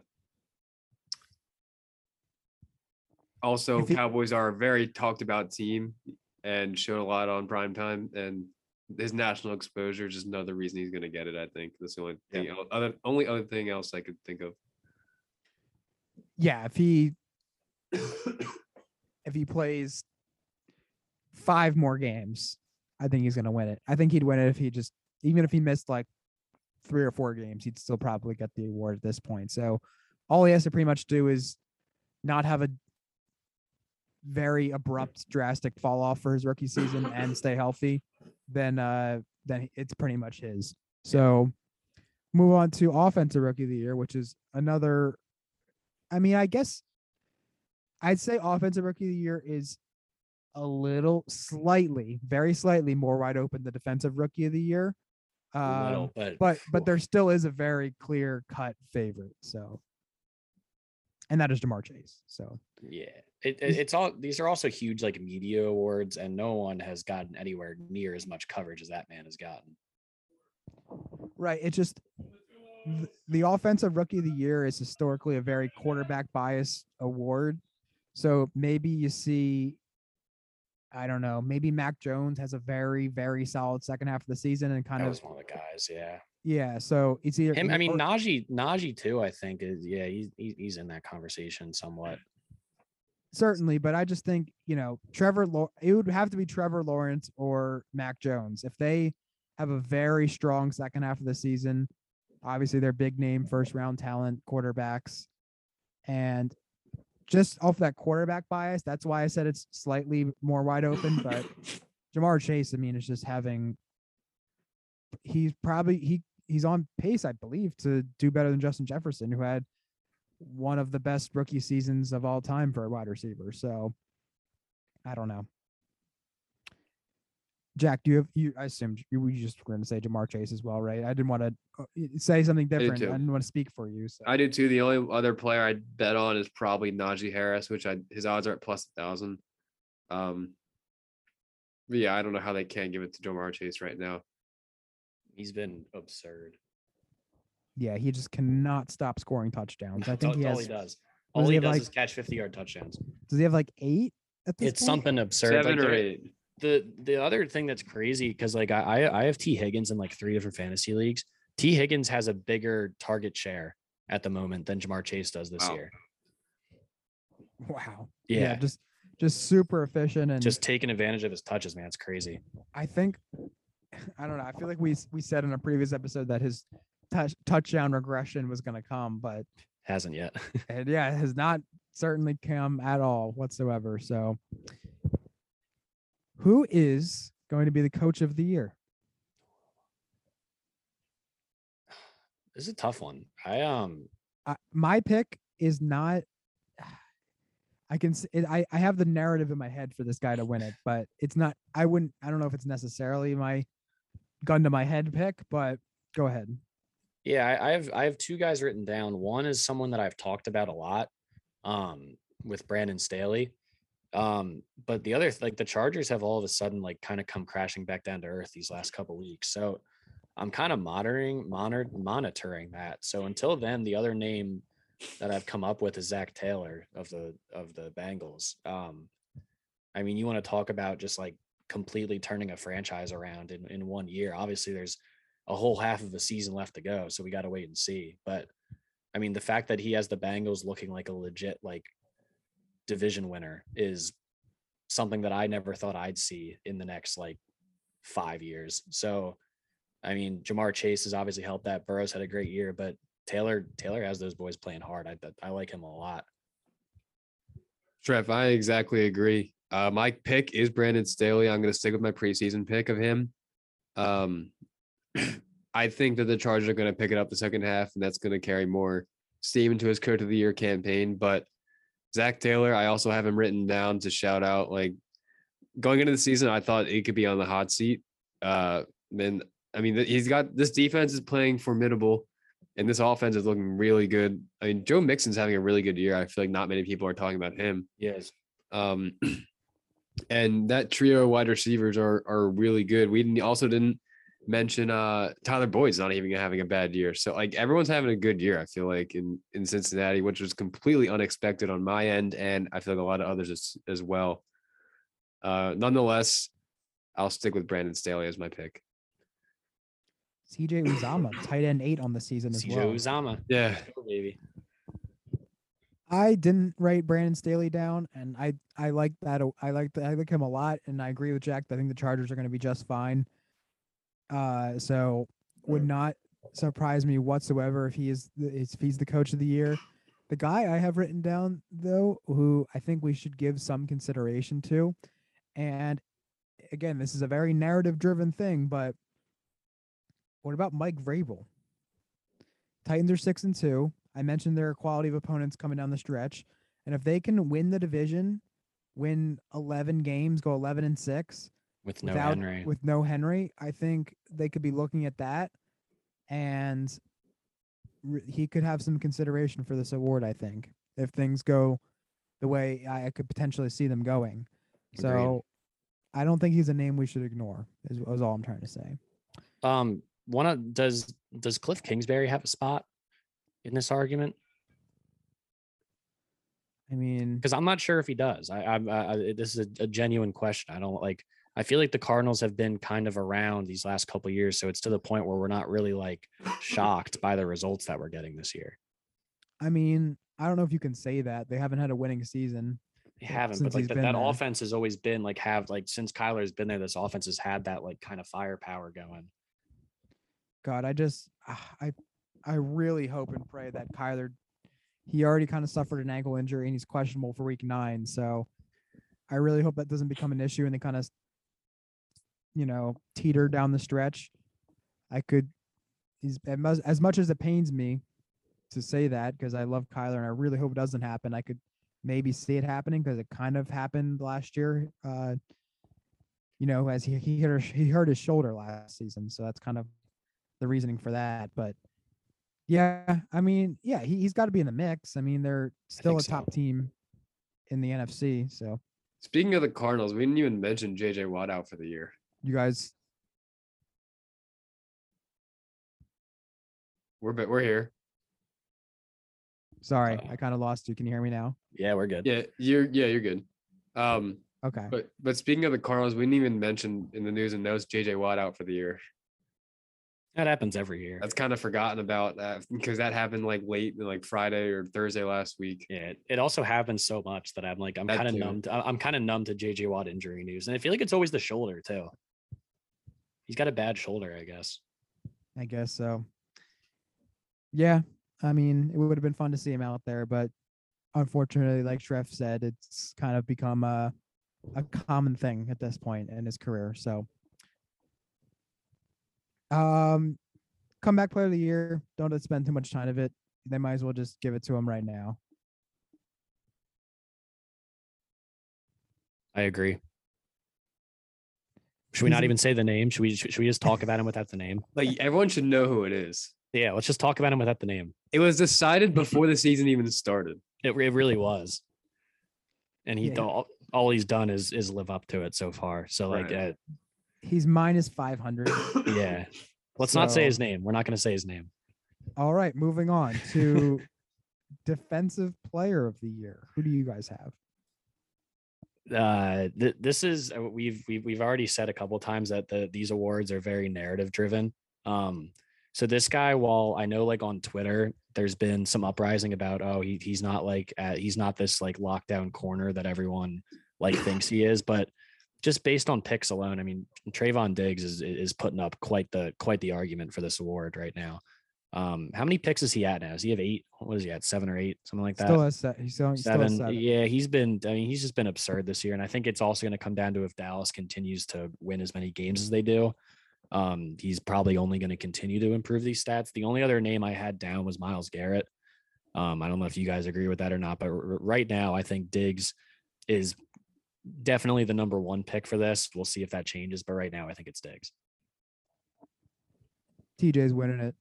also he- Cowboys are a very talked about team and showed a lot on primetime, and his national exposure is just another reason he's going to get it. I think that's the only thing, yeah. other, only other thing else I could think of. Yeah, if he if he plays five more games, I think he's going to win it. I think he'd win it if he just, even if he missed like three or four games, he'd still probably get the award at this point. So all he has to pretty much do is not have a very abrupt, drastic fall off for his rookie season and stay healthy, then uh, then it's pretty much his. So move on to Offensive Rookie of the Year, which is another, I mean, I guess I'd say Offensive Rookie of the Year is a little slightly, very slightly more wide open than Defensive Rookie of the Year. Um, little, but, but, but there still is a very clear cut favorite. So, and that is Jamar Chase. So, yeah, it, it, it's all, these are also huge, like media awards, and no one has gotten anywhere near as much coverage as that man has gotten. Right. It just, th- the Offensive Rookie of the Year is historically a very quarterback biased award. So maybe you see, I don't know, maybe Mac Jones has a very, very solid second half of the season and kind that of was one of the guys. Yeah. Yeah. So it's either him. I mean, or, Najee, Najee too, I think is, yeah, he's, he's in that conversation somewhat. Certainly. But I just think, you know, Trevor, it would have to be Trevor Lawrence or Mac Jones. If they have a very strong second half of the season, obviously they're big name, first round talent quarterbacks, and just off that quarterback bias, that's why I said it's slightly more wide open. But Jamar Chase, I mean, is just having, he's probably, he he's on pace, I believe, to do better than Justin Jefferson, who had one of the best rookie seasons of all time for a wide receiver. So I don't know. Jack, do you have, you, I assumed you were just going to say Jamar Chase as well, right? I didn't want to say something different. I, did I didn't want to speak for you. So. I do too. The only other player I bet on is probably Najee Harris, which I, his odds are at plus a thousand. Um, but yeah, I don't know how they can give it to Jamar Chase right now. He's been absurd. Yeah. He just cannot stop scoring touchdowns. I think all, he has, all he does, all does he, he does like, is catch fifty yard touchdowns. Does he have like eight at this It's point? Something absurd. Seven like or eight. The the other thing that's crazy, because like I I have T Higgins in like three different fantasy leagues. T Higgins has a bigger target share at the moment than Jamar Chase does this wow. year. Wow. Yeah. yeah. Just just super efficient and just taking advantage of his touches, man. It's crazy. I think I don't know. I feel like we we said in a previous episode that his touch, touchdown regression was going to come, but hasn't yet. And yeah, it has not certainly come at all whatsoever. So. Who is going to be the coach of the year? This is a tough one. I um, I, my pick is not. I can. It, I I have the narrative in my head for this guy to win it, but it's not. I wouldn't. I don't know if it's necessarily my gun to my head pick, but go ahead. Yeah, I, I have. I have two guys written down. One is someone that I've talked about a lot, um, with Brandon Staley. Um, but the other, like the Chargers have all of a sudden, like kind of come crashing back down to earth these last couple of weeks. So I'm kind of monitoring, monitored, monitoring that. So until then, the other name that I've come up with is Zach Taylor of the, of the Bengals. Um, I mean, you want to talk about just like completely turning a franchise around in, in one year. Obviously there's a whole half of a season left to go, so we got to wait and see. But I mean, the fact that he has the Bengals looking like a legit, like, division winner is something that I never thought I'd see in the next like five years. So, I mean, Jamar Chase has obviously helped that. Burrow's had a great year, but Taylor Taylor has those boys playing hard. I I like him a lot. Trev, I exactly agree. Uh, my pick is Brandon Staley. I'm going to stick with my preseason pick of him. Um, I think that the Chargers are going to pick it up the second half, and that's going to carry more steam into his coach of the year campaign. But Zach Taylor, I also have him written down to shout out. Like going into the season, I thought he could be on the hot seat. Uh, then I mean, he's got this defense is playing formidable, and this offense is looking really good. I mean, Joe Mixon's having a really good year. I feel like not many people are talking about him. Yes. Um, and that trio of wide receivers are are really good. We also didn't mention uh, Tyler Boyd's not even having a bad year. So like everyone's having a good year, I feel like in, in Cincinnati, which was completely unexpected on my end. And I feel like a lot of others as, as well. Uh, nonetheless, I'll stick with Brandon Staley as my pick. C J Uzama, tight end eight on the season as well. C J Uzama. Yeah. Oh, baby. I didn't write Brandon Staley down, and I, I like that. I like that. I like him a lot, and I agree with Jack. I think the Chargers are going to be just fine. Uh, so would not surprise me whatsoever if he is the, if he's the coach of the year. The guy I have written down, though, who I think we should give some consideration to, and again, this is a very narrative-driven thing, but what about Mike Vrabel? Titans are six and two. I mentioned their quality of opponents coming down the stretch, and if they can win the division, win eleven games, go eleven and six with no without, Henry, with no Henry, I think they could be looking at that, and re- he could have some consideration for this award. I think if things go the way I, I could potentially see them going, agreed. So I don't think he's a name we should ignore. Is, is all I'm trying to say. Um. One of, does does Cliff Kingsbury have a spot in this argument? I mean, because I'm not sure if he does. I, I, I this is a, a genuine question. I don't like. I feel like the Cardinals have been kind of around these last couple of years, so it's to the point where we're not really like shocked by the results that we're getting this year. I mean, I don't know if you can say that they haven't had a winning season. They haven't, but like that, that offense has always been like have like since Kyler's been there, this offense has had that like kind of firepower going. God, I just, I, I really hope and pray that Kyler, he already kind of suffered an ankle injury and he's questionable for week nine. So I really hope that doesn't become an issue and they kind of, you know, teeter down the stretch. I could, he's as much as it pains me to say that because I love Kyler and I really hope it doesn't happen. I could maybe see it happening because it kind of happened last year. Uh, you know, as he he hurt, he hurt his shoulder last season, so that's kind of the reasoning for that. But yeah, I mean, yeah, he, he's got to be in the mix. I mean, they're still a top so. team in the N F C. So speaking of the Cardinals, we didn't even mention J J Watt out for the year. You guys. We're, we're here. Sorry. Uh, I kind of lost you. Can you hear me now? Yeah, we're good. Yeah. You're, yeah, you're good. Um, okay. But, but speaking of the Cardinals, we didn't even mention in the news and notes, J J Watt out for the year. That happens every year. That's kind of forgotten about that because that happened like late, like Friday or Thursday last week. Yeah, it also happens so much that I'm like, I'm kind of numb. To, I'm kind of numb to J J Watt injury news, and I feel like it's always the shoulder too. He's got a bad shoulder, I guess. I guess so. Yeah, I mean, it would have been fun to see him out there, but unfortunately, like Schreff said, it's kind of become a a common thing at this point in his career. So. Um, comeback player of the year. Don't spend too much time of it. They might as well just give it to him right now. I agree. Should we not even say the name? Should we? Should we just talk about him without the name? Like everyone should know who it is. Yeah, let's just talk about him without the name. It was decided before the season even started. It it really was. And he yeah. all, all he's done is is live up to it so far. So like. Right. Uh, He's minus five hundred. Yeah. Let's so, not say his name. We're not going to say his name. All right. Moving on to defensive player of the year. Who do you guys have? Uh, th- this is, we've, we've, we've already said a couple of times that the, these awards are very narrative driven. Um, so this guy, while I know like on Twitter, there's been some uprising about, oh, he, he's not like, uh, he's not this like lockdown corner that everyone like thinks he is, but just based on picks alone, I mean, Trayvon Diggs is is putting up quite the quite the argument for this award right now. Um, how many picks is he at now? Does he have eight? What is he at? Seven or eight, something like that. Still has se- he's still, he's seven. Still seven. Yeah, he's been. I mean, he's just been absurd this year, and I think it's also going to come down to if Dallas continues to win as many games as they do. Um, he's probably only going to continue to improve these stats. The only other name I had down was Miles Garrett. Um, I don't know if you guys agree with that or not, but r- right now I think Diggs is definitely the number one pick for this. We'll see if that changes, but right now I think it's Diggs. T J's winning it.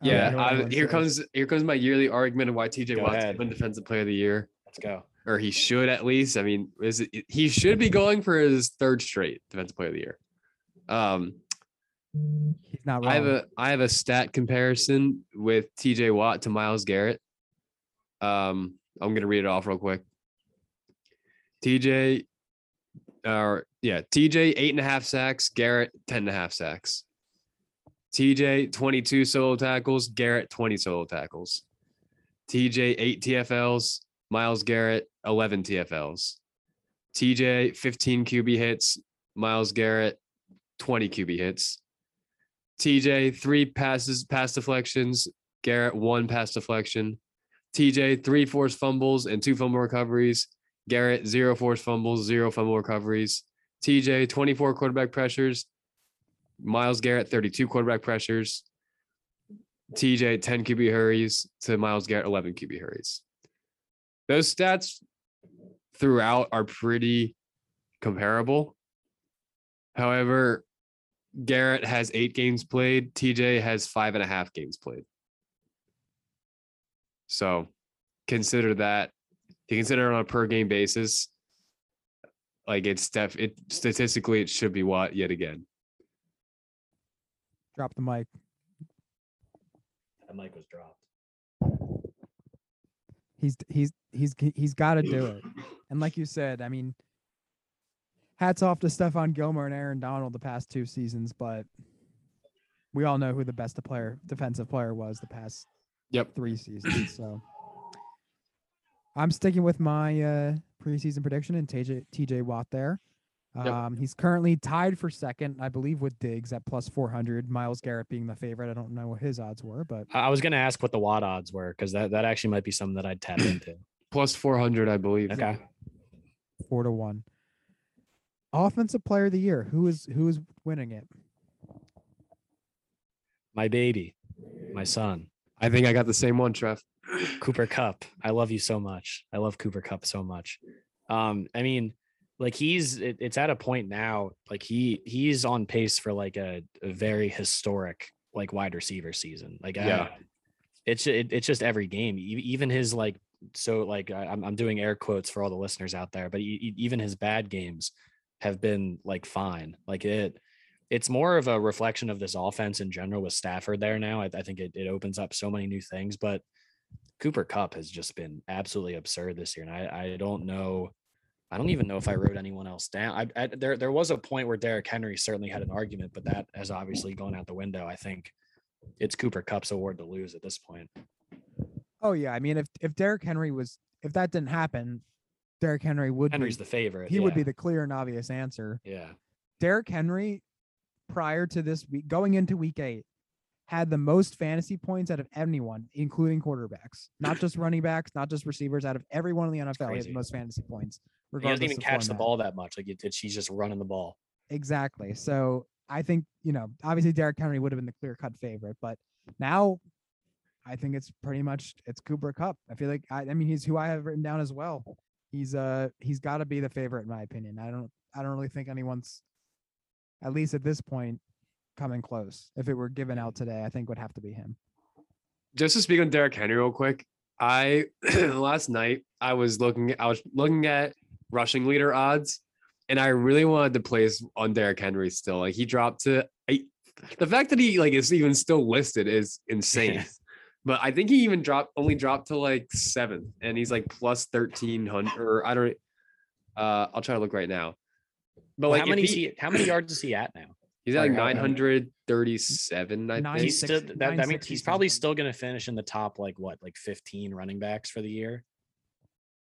Yeah, I I, here comes here comes my yearly argument of why T J Watt has been Defensive Player of the Year. Let's go. Or he should at least. I mean, is it, he should be going for his third straight Defensive Player of the Year. Um, He's not wrong. I have a I have a stat comparison with T J Watt to Myles Garrett. Um, I'm gonna read it off real quick. T J, or uh, yeah, T J eight and a half sacks, Garrett ten and a half sacks. T J twenty-two solo tackles, Garrett twenty solo tackles. T J eight T F Ls, Myles Garrett eleven T F Ls. T J fifteen Q B hits, Myles Garrett twenty Q B hits. T J three passes, pass deflections, Garrett one pass deflection. T J three forced fumbles and two fumble recoveries. Garrett zero forced fumbles, zero fumble recoveries. T J twenty-four quarterback pressures. Myles Garrett thirty-two quarterback pressures. T J ten Q B hurries to Myles Garrett eleven Q B hurries. Those stats throughout are pretty comparable. However, Garrett has eight games played. T J has five and a half games played. So consider that. You consider it on a per game basis. Like it's def- it statistically, it should be Watt yet again. Drop the mic. That mic was dropped. He's he's he's he's got to do it. And like you said, I mean, hats off to Stephon Gilmore and Aaron Donald the past two seasons, but we all know who the best player, defensive player was the past yep. three seasons. So I'm sticking with my uh, preseason prediction and T J T J Watt there. Um, yep. He's currently tied for second, I believe, with Diggs at plus four hundred, Myles Garrett being the favorite. I don't know what his odds were, but I was going to ask what the Watt odds were, because that, that actually might be something that I'd tap into. Plus four hundred, I believe. Okay. Four to one. Offensive Player of the Year. Who is, who is winning it? My baby, my son. I think I got the same one, Trev. Cooper Kupp. I love you so much. I love Cooper Kupp so much. Um, I mean, Like he's, it, it's at a point now, like he, he's on pace for like a, a very historic, like wide receiver season. Like yeah. I, it's, it, it's just every game, even his like, so like I'm, I'm doing air quotes for all the listeners out there, but he, even his bad games have been like fine. Like it, it's more of a reflection of this offense in general with Stafford there now. I, I think it, it opens up so many new things, but Cooper Kupp has just been absolutely absurd this year. And I, I don't know. I don't even know if I wrote anyone else down. I, I, there there was a point where Derrick Henry certainly had an argument, but that has obviously gone out the window. I think it's Cooper Kupp's award to lose at this point. Oh, yeah. I mean, if, if Derrick Henry was – if that didn't happen, Derrick Henry would Henry's be – Henry's the favorite. He yeah. would be the clear and obvious answer. Yeah. Derrick Henry, prior to this week, going into week eight, had the most fantasy points out of anyone, including quarterbacks. Not just running backs, not just receivers. Out of everyone in the N F L, he had the most fantasy points. He doesn't even catch format. the ball that much. Like it, it, she's just running the ball. Exactly. So I think, you know, obviously Derrick Henry would have been the clear cut favorite, but now I think it's pretty much it's Cooper Kupp. I feel like, I, I mean, he's who I have written down as well. He's uh he's got to be the favorite in my opinion. I don't, I don't really think anyone's, at least at this point, coming close. If it were given out today, I think it would have to be him. Just to speak on Derrick Henry real quick. I, last night I was looking, I was looking at rushing leader odds, and I really wanted to place on Derrick Henry still. Like he dropped to I, the fact that he like is even still listed is insane. Yeah. But I think he even dropped only dropped to like seventh, and he's like plus thirteen hundred. Or I don't. Uh, I'll try to look right now. But well, like how many? He, how many yards is he at now? He's at like nine hundred thirty-seven. I think he's still, that, that means he's probably still going to finish in the top like what, like fifteen running backs for the year.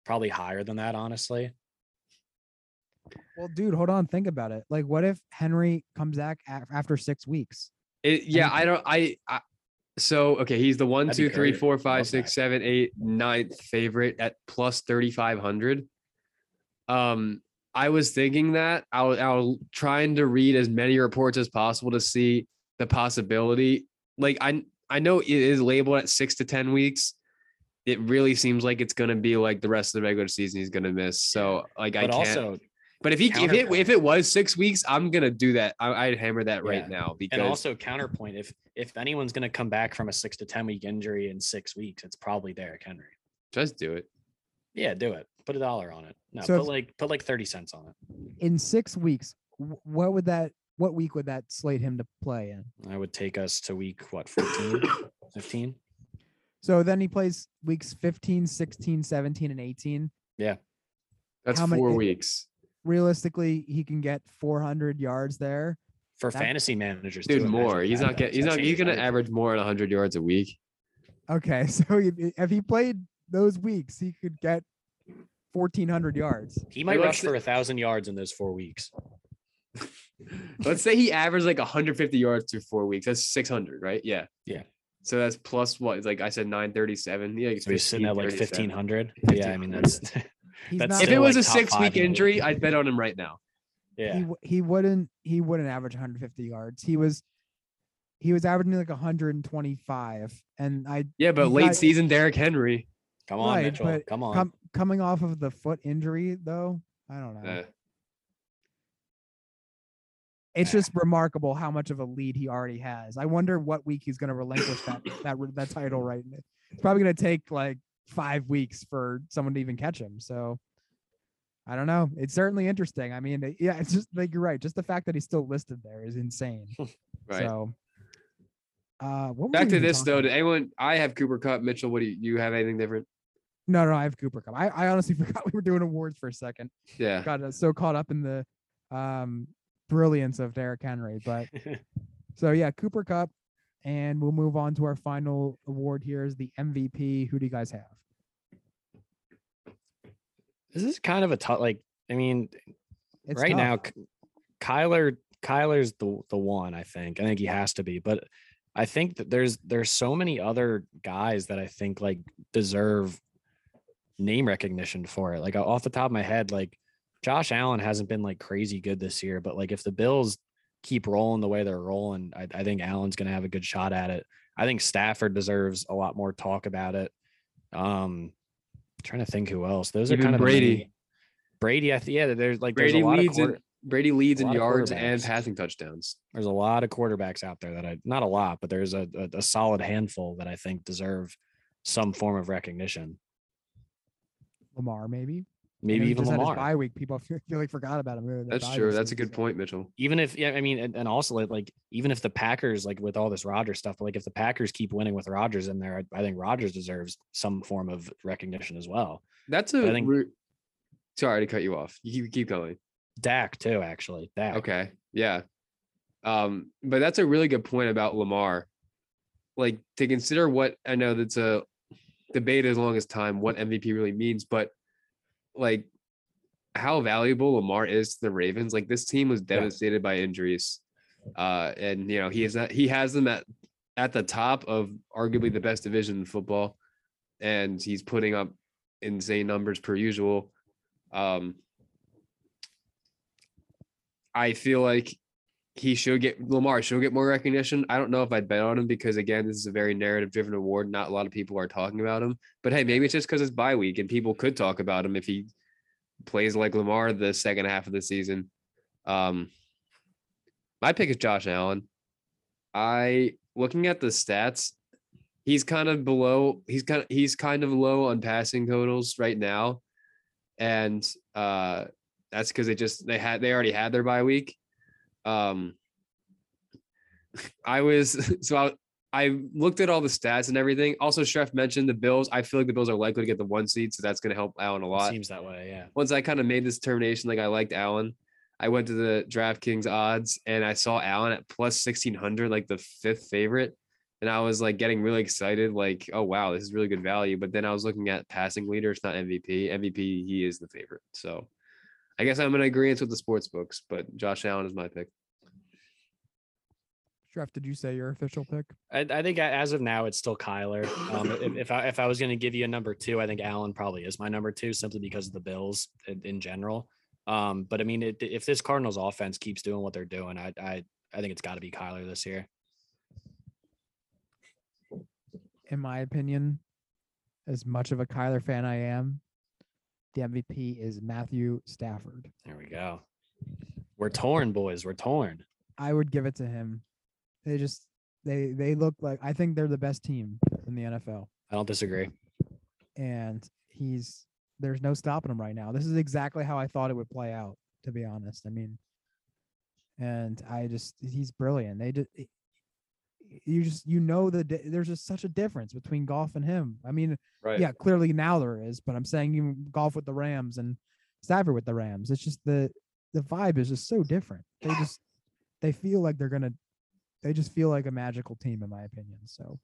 Probably higher than that, honestly. Well, dude, hold on. Think about it. Like, what if Henry comes back after six weeks? It, yeah, I don't. I, I So, okay, he's the one, That'd two, three, four, five, six, that. seven, eight, ninth favorite at plus thirty-five hundred. Um, I was thinking that I was, I was trying to read as many reports as possible to see the possibility. Like, I, I know it is labeled at six to ten weeks. It really seems like it's going to be like the rest of the regular season he's going to miss. So, like, but I can't. Also, but if he if it if it was six weeks, I'm gonna do that. I, I'd hammer that right yeah. now because. And also counterpoint, if if anyone's gonna come back from a six to ten week injury in six weeks, it's probably Derrick Henry. Just do it. Yeah, do it. Put a dollar on it. No, so put like put like thirty cents on it. In six weeks, what would that? What week would that slate him to play in? I would take us to week what fourteen, fifteen. So then he plays weeks fifteen, sixteen, seventeen, and eighteen. Yeah, that's How four many, weeks. Realistically, he can get four hundred yards there for that, fantasy managers. Dude, more. He's not getting. He's not. He's gonna average more than one hundred yards a week. Okay, so if he played those weeks, he could get fourteen hundred yards. He might rush for a thousand yards in those four weeks. Let's say he averaged like one hundred fifty yards through four weeks. That's six hundred, right? Yeah. Yeah. So that's plus what? It's like I said, nine thirty-seven. Yeah, so he's sitting at like fifteen hundred. Yeah, I mean that's. That's if it was like a six-week injury, I'd bet on him right now. Yeah, he, he wouldn't. He wouldn't average one hundred fifty yards. He was, he was averaging like one hundred twenty-five, and I. Yeah, but late got, season Derrick Henry. Come on, right, Mitchell. Come on. Com- coming off of the foot injury, though, I don't know. Uh, it's just remarkable how much of a lead he already has. I wonder what week he's going to relinquish that that that title. Right, it's probably going to take like five weeks for someone to even catch him. So I don't know. It's certainly interesting. I mean, yeah, it's just like, you're right. Just the fact that he's still listed there is insane. Right. So uh, what back to this though, about? Did anyone, I have Cooper Kupp. Mitchell, what do you, you have anything different? No, no, I have Cooper Kupp. I, I honestly forgot we were doing awards for a second. Yeah. Got so caught up in the um, brilliance of Derrick Henry, but so yeah, Cooper Kupp. And we'll move on to our final award. Here is the M V P. Who do you guys have? This is kind of a tough, like, I mean, it's right tough. Now, Kyler, Kyler's the, the one, I think. I think he has to be, but I think that there's, there's so many other guys that I think like deserve name recognition for it. Like off the top of my head, like Josh Allen hasn't been like crazy good this year, but like if the Bills keep rolling the way they're rolling, I, I think Allen's going to have a good shot at it. I think Stafford deserves a lot more talk about it. Um, trying to think who else. Those Even are kind of Brady. Many. Brady, I think, yeah, there's like Brady there's a lot leads of quarter- in, Brady leads in yards and passing touchdowns. There's a lot of quarterbacks out there that I not a lot, but there's a, a, a solid handful that I think deserve some form of recognition. Lamar, maybe. Maybe even Lamar. Bye week, people really forgot about him. That's true. That's a good point, Mitchell. Even if, yeah, I mean, and, and also like, even if the Packers, like with all this Rodgers stuff, like if the Packers keep winning with Rodgers in there, I, I think Rodgers deserves some form of recognition as well. That's a. I think, re- sorry to cut you off. You keep, keep going. Dak too, actually. Dak. Okay. Yeah. Um, but that's a really good point about Lamar. Like to consider what I know that's a debate as long as time what M V P really means, but. Like how valuable Lamar is to the Ravens. Like this team was devastated yeah. by injuries. Uh, and you know, he is not, he has them at, at the top of arguably the best division in football. And he's putting up insane numbers per usual. Um, I feel like he should get Lamar should get more recognition. I don't know if I'd bet on him because again, this is a very narrative driven award. Not a lot of people are talking about him, but hey, maybe it's just because it's bye week and people could talk about him if he plays like Lamar the second half of the season. Um, my pick is Josh Allen. I looking at the stats, he's kind of below. He's kind of he's kind of low on passing totals right now, and uh, that's because they just they had they already had their bye week. Um, I was, so I, I looked at all the stats and everything. Also, Schreff mentioned the Bills. I feel like the Bills are likely to get the one seed. So that's going to help Allen a lot. Seems that way. Yeah. Once I kind of made this determination, like I liked Allen, I went to the DraftKings odds and I saw Allen at plus sixteen hundred, like the fifth favorite. And I was like getting really excited. Like, oh wow, this is really good value. But then I was looking at passing leaders, not M V P. M V P, he is the favorite. So I guess I'm in agreement with the sports books, but Josh Allen is my pick. Schreff, did you say your official pick? I, I think I, as of now, it's still Kyler. Um, if, if I if I was going to give you a number two, I think Allen probably is my number two, simply because of the Bills in, in general. Um, but I mean, it, if this Cardinals offense keeps doing what they're doing, I I, I think it's got to be Kyler this year. In my opinion, as much of a Kyler fan I am, the M V P is Matthew Stafford. There we go. We're torn, boys. We're torn. I would give it to him. They just they they look like, I think they're the best team in the N F L. I don't disagree. And he's there's no stopping him right now. This is exactly how I thought it would play out, to be honest. I mean, and I just he's brilliant. They just you just you know the there's just such a difference between Goff and him. I mean, right. Yeah, clearly now there is, but I'm saying even Goff with the Rams and Stafford with the Rams. It's just the the vibe is just so different. They just they feel like they're gonna. They just feel like a magical team, in my opinion. So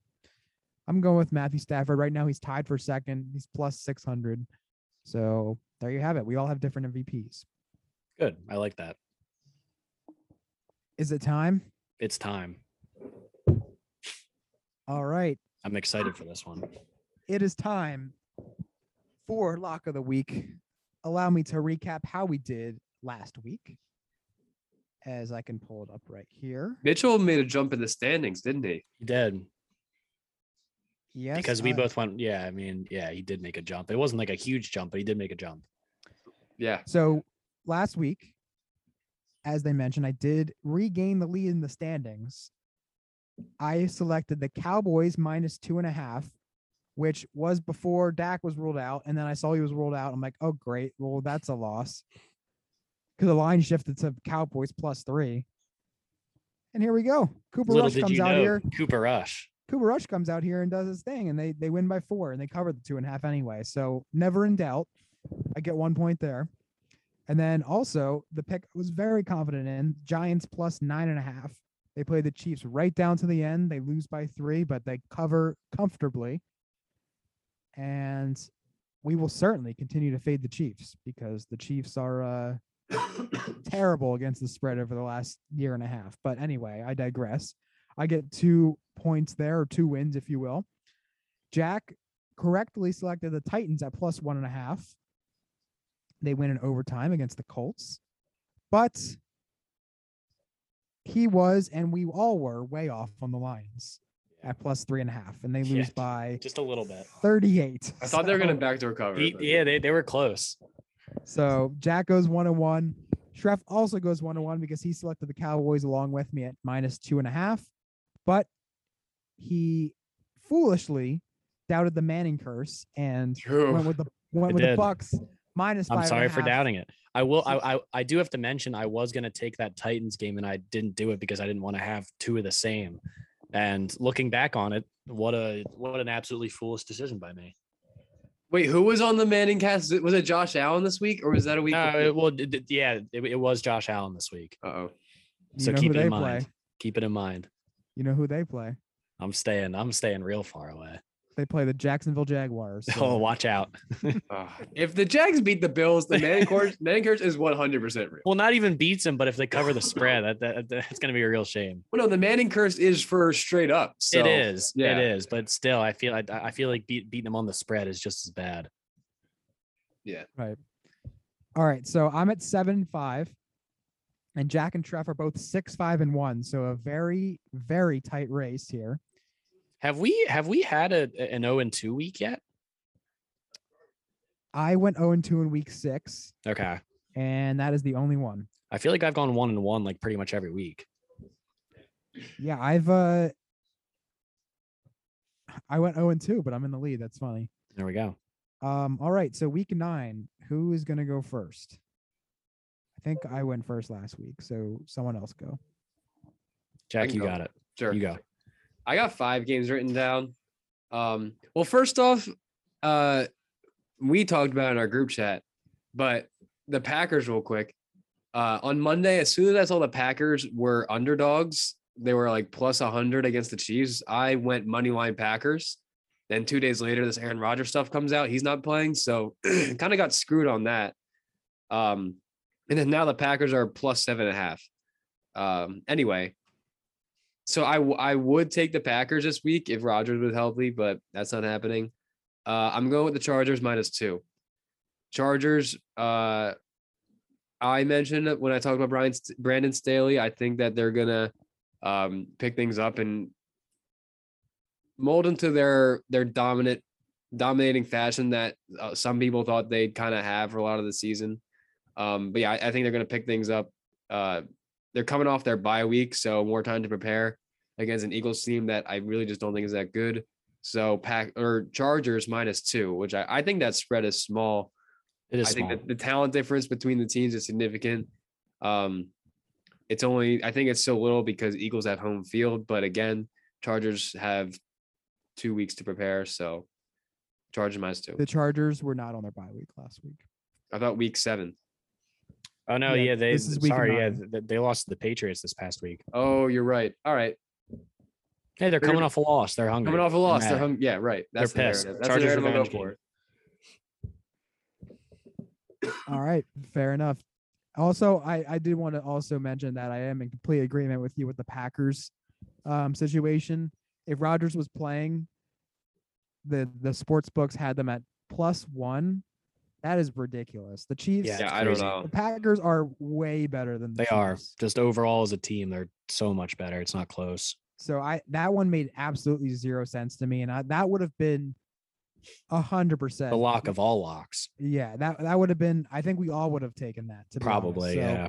I'm going with Matthew Stafford right now. He's tied for second. He's plus six hundred. So there you have it. We all have different M V Ps. Good. I like that. Is it time? It's time. All right. I'm excited for this one. It is time for Lock of the Week. Allow me to recap how we did last week, as I can pull it up right here. Mitchell made a jump in the standings, didn't he? He did. Yes. Because we uh, both went, yeah, I mean, yeah, he did make a jump. It wasn't like a huge jump, but he did make a jump. Yeah. So last week, as they mentioned, I did regain the lead in the standings. I selected the Cowboys minus two and a half, which was before Dak was ruled out. And then I saw he was ruled out. I'm like, oh, great. Well, that's a loss. Because the line shifted to Cowboys plus three. And here we go. Cooper Little Rush comes out here. Cooper Rush. Cooper Rush comes out here and does his thing, and they they win by four, and they cover the two and a half anyway. So never in doubt. I get one point there. And then also the pick I was very confident in, Giants plus nine and a half. They play the Chiefs right down to the end. They lose by three, but they cover comfortably. And we will certainly continue to fade the Chiefs, because the Chiefs are uh, – terrible against the spread over the last year and a half. But anyway, I digress. I get two points there, or two wins, if you will. Jack correctly selected the Titans at plus one and a half. They win in overtime against the Colts. But he was, and we all were, way off on the Lions at plus three and a half, and they lose yeah, by just a little bit, thirty-eight. I thought so, they were going to backdoor cover. He, yeah, they, they were close. So Jack goes one and one. Schreff also goes one and one because he selected the Cowboys along with me at minus two and a half, but he foolishly doubted the Manning curse and True. went with the went I with did. the Bucks minus five. I'm sorry and a half. For doubting it. I will. I, I I do have to mention I was going to take that Titans game and I didn't do it because I didn't want to have two of the same. And looking back on it, what a what an absolutely foolish decision by me. Wait, who was on the Manning cast? Was it Josh Allen this week, or was that a week? No, it, well, it, yeah, it, it was Josh Allen this week. Uh-oh. So you know keep it in mind. Play. Keep it in mind. You know who they play? I'm staying. I'm staying real far away. They play the Jacksonville Jaguars. So. Oh, watch out. If the Jags beat the Bills, the Manning curse is one hundred percent real. Well, not even beats them, but if they cover the spread, that, that that's going to be a real shame. Well, no, the Manning curse is for straight up. So, it is. Yeah. It is. But still, I feel I, I feel like beat, beating them on the spread is just as bad. Yeah. Right. All right. So I'm at seven and five, and Jack and Treff are both six, five, and one. So a very, very tight race here. Have we have we had a an oh and two week yet? I went oh and two in week six. Okay. And that is the only one. I feel like I've gone one and one like pretty much every week. Yeah, I've uh I went oh and two, but I'm in the lead. That's funny. There we go. Um, all right. So week nine, who is gonna go first? I think I went first last week, so someone else go. Jack, you go. Got it. Sure. You go. I got five games written down. Um, well, first off, uh, we talked about it in our group chat, but the Packers real quick. Uh, on Monday, as soon as I saw the Packers were underdogs, they were like plus one hundred against the Chiefs. I went moneyline Packers. Then two days later, this Aaron Rodgers stuff comes out. He's not playing, so kind of got screwed on that. Um, and then now the Packers are plus seven and a half. Um, anyway. So I, I would take the Packers this week if Rodgers was healthy, but that's not happening. Uh, I'm going with the Chargers minus two. Chargers, uh, I mentioned when I talked about Brian, Brandon Staley, I think that they're going to um, pick things up and mold into their their dominant, dominating fashion that uh, some people thought they'd kind of have for a lot of the season. Um, but yeah, I, I think they're going to pick things up. Uh, they're coming off their bye week, so more time to prepare against an Eagles team that I really just don't think is that good. So pack or Chargers minus two, which I, I think that spread is small. It is. I small. think that the talent difference between the teams is significant. Um, it's only, I think it's so little because Eagles have home field, but again, Chargers have two weeks to prepare. So Chargers minus two. The Chargers were not on their bye week last week. I thought week seven. Oh no, yeah, yeah they sorry, nine. yeah, they lost to the Patriots this past week. Oh, you're right. All right. Hey, they're, they're coming off a loss. They're hungry. Coming off a loss. They're, they're hungry. Yeah, right. That's they're pissed. That's Chargers are going for it. All right, fair enough. Also, I I did want to also mention that I am in complete agreement with you with the Packers um, situation. If Rodgers was playing, the the sports books had them at plus one. That is ridiculous. The Chiefs, yeah, I don't know. The Packers are way better than the they Chiefs. are. Just overall as a team, they're so much better. It's not close. So I that one made absolutely zero sense to me, and I, that would have been a hundred percent the lock of all locks. Yeah, that that would have been. I think we all would have taken that. To probably, so, yeah.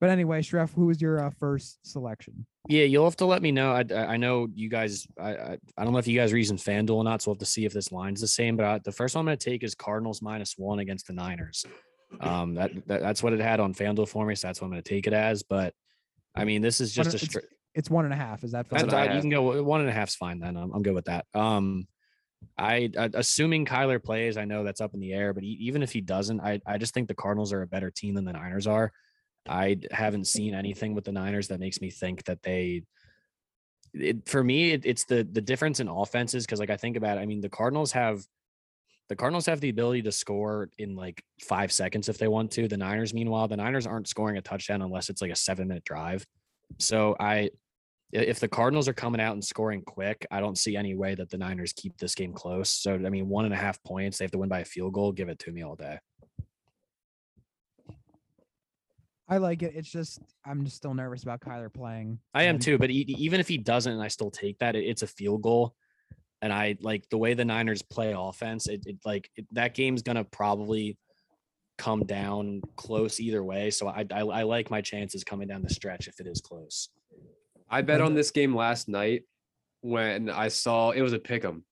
But anyway, Shreff, who was your uh, first selection? Yeah, you'll have to let me know. I I know you guys. I I, I don't know if you guys are using FanDuel or not, so we'll have to see if this line's the same. But I, the first one I'm going to take is Cardinals minus one against the Niners. Um, that, that that's what it had on FanDuel for me, so that's what I'm going to take it as. But I mean, this is just a stri- it's one and a half. Is that fine? That's, you can go one and a half's fine then. I'm, I'm good with that. Um, I, I assuming Kyler plays. I know that's up in the air, but he, even if he doesn't, I I just think the Cardinals are a better team than the Niners are. I haven't seen anything with the Niners that makes me think that they, it, for me, it, it's the the difference in offenses. Cause like I think about it, I mean, the Cardinals have, the Cardinals have the ability to score in like five seconds if they want to. The Niners, meanwhile, the Niners aren't scoring a touchdown unless it's like a seven minute drive. So I, if the Cardinals are coming out and scoring quick, I don't see any way that the Niners keep this game close. So, I mean, one and a half points, they have to win by a field goal. Give it to me all day. I like it. It's just, I'm just still nervous about Kyler playing. I am too, but he, even if he doesn't, and I still take that, it, it's a field goal. And I like the way the Niners play offense. It, it like it, that game's going to probably come down close either way. So I, I, I like my chances coming down the stretch if it is close. I bet on this game last night when I saw it was a pick'em.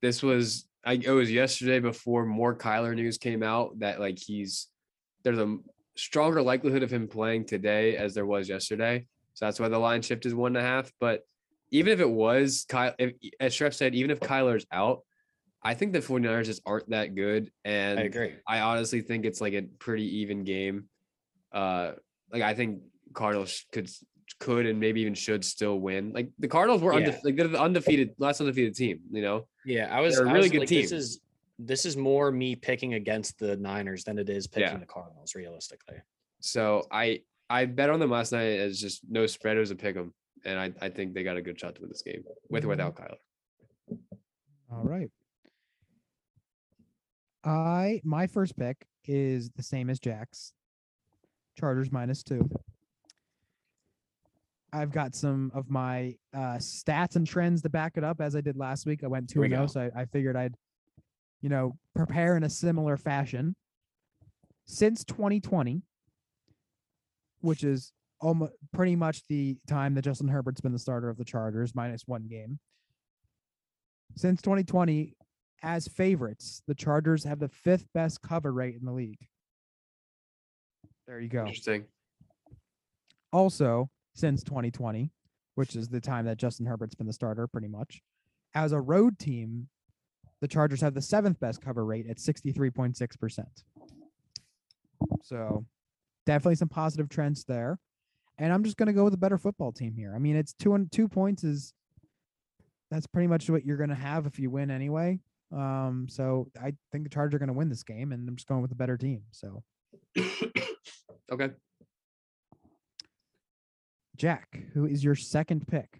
This was, I, it was yesterday before more Kyler news came out that like he's, there's a, stronger likelihood of him playing today as there was yesterday. So that's why the line shift is one and a half. But even if it was, Kyle, if, as Shreff said, even if Kyler's out, I think the 49ers just aren't that good. And I agree. I honestly think it's like a pretty even game. Uh, like I think Cardinals could, could, and maybe even should still win. Like the Cardinals were yeah. undefe- like they're the undefeated, last undefeated team, you know? Yeah. I was they're a really was, good like, team. This is, This is more me picking against the Niners than it is picking yeah. the Cardinals, realistically. So I I bet on them last night as just no spread. It was a pick 'em, and I, I think they got a good shot to win this game with or without Kyler. All right. I my first pick is the same as Jack's. Chargers minus two. I've got some of my uh, stats and trends to back it up as I did last week. I went two and zero, so I, I figured I'd. you know, prepare in a similar fashion. Since twenty twenty, which is almost pretty much the time that Justin Herbert's been the starter of the Chargers, minus one game. Since twenty twenty, as favorites, the Chargers have the fifth best cover rate in the league. There you go. Interesting. Also, since twenty twenty, which is the time that Justin Herbert's been the starter, pretty much, as a road team, the Chargers have the seventh best cover rate at sixty-three point six percent. So definitely some positive trends there. And I'm just going to go with a better football team here. I mean, it's two and two points is that's pretty much what you're going to have if you win anyway. Um, so I think the Chargers are going to win this game, and I'm just going with a better team. So. Okay. Jack, who is your second pick?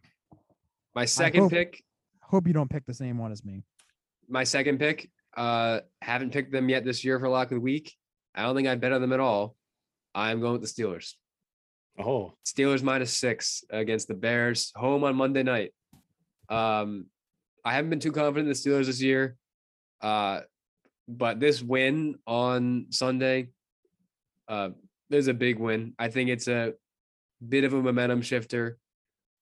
My second I hope, pick. Hope you don't pick the same one as me. My second pick. Uh, haven't picked them yet this year for Lock of the Week. I don't think I bet on them at all. I'm going with the Steelers. Oh, Steelers minus six against the Bears home on Monday night. Um, I haven't been too confident in the Steelers this year. Uh, but this win on Sunday, uh, there's a big win. I think it's a bit of a momentum shifter.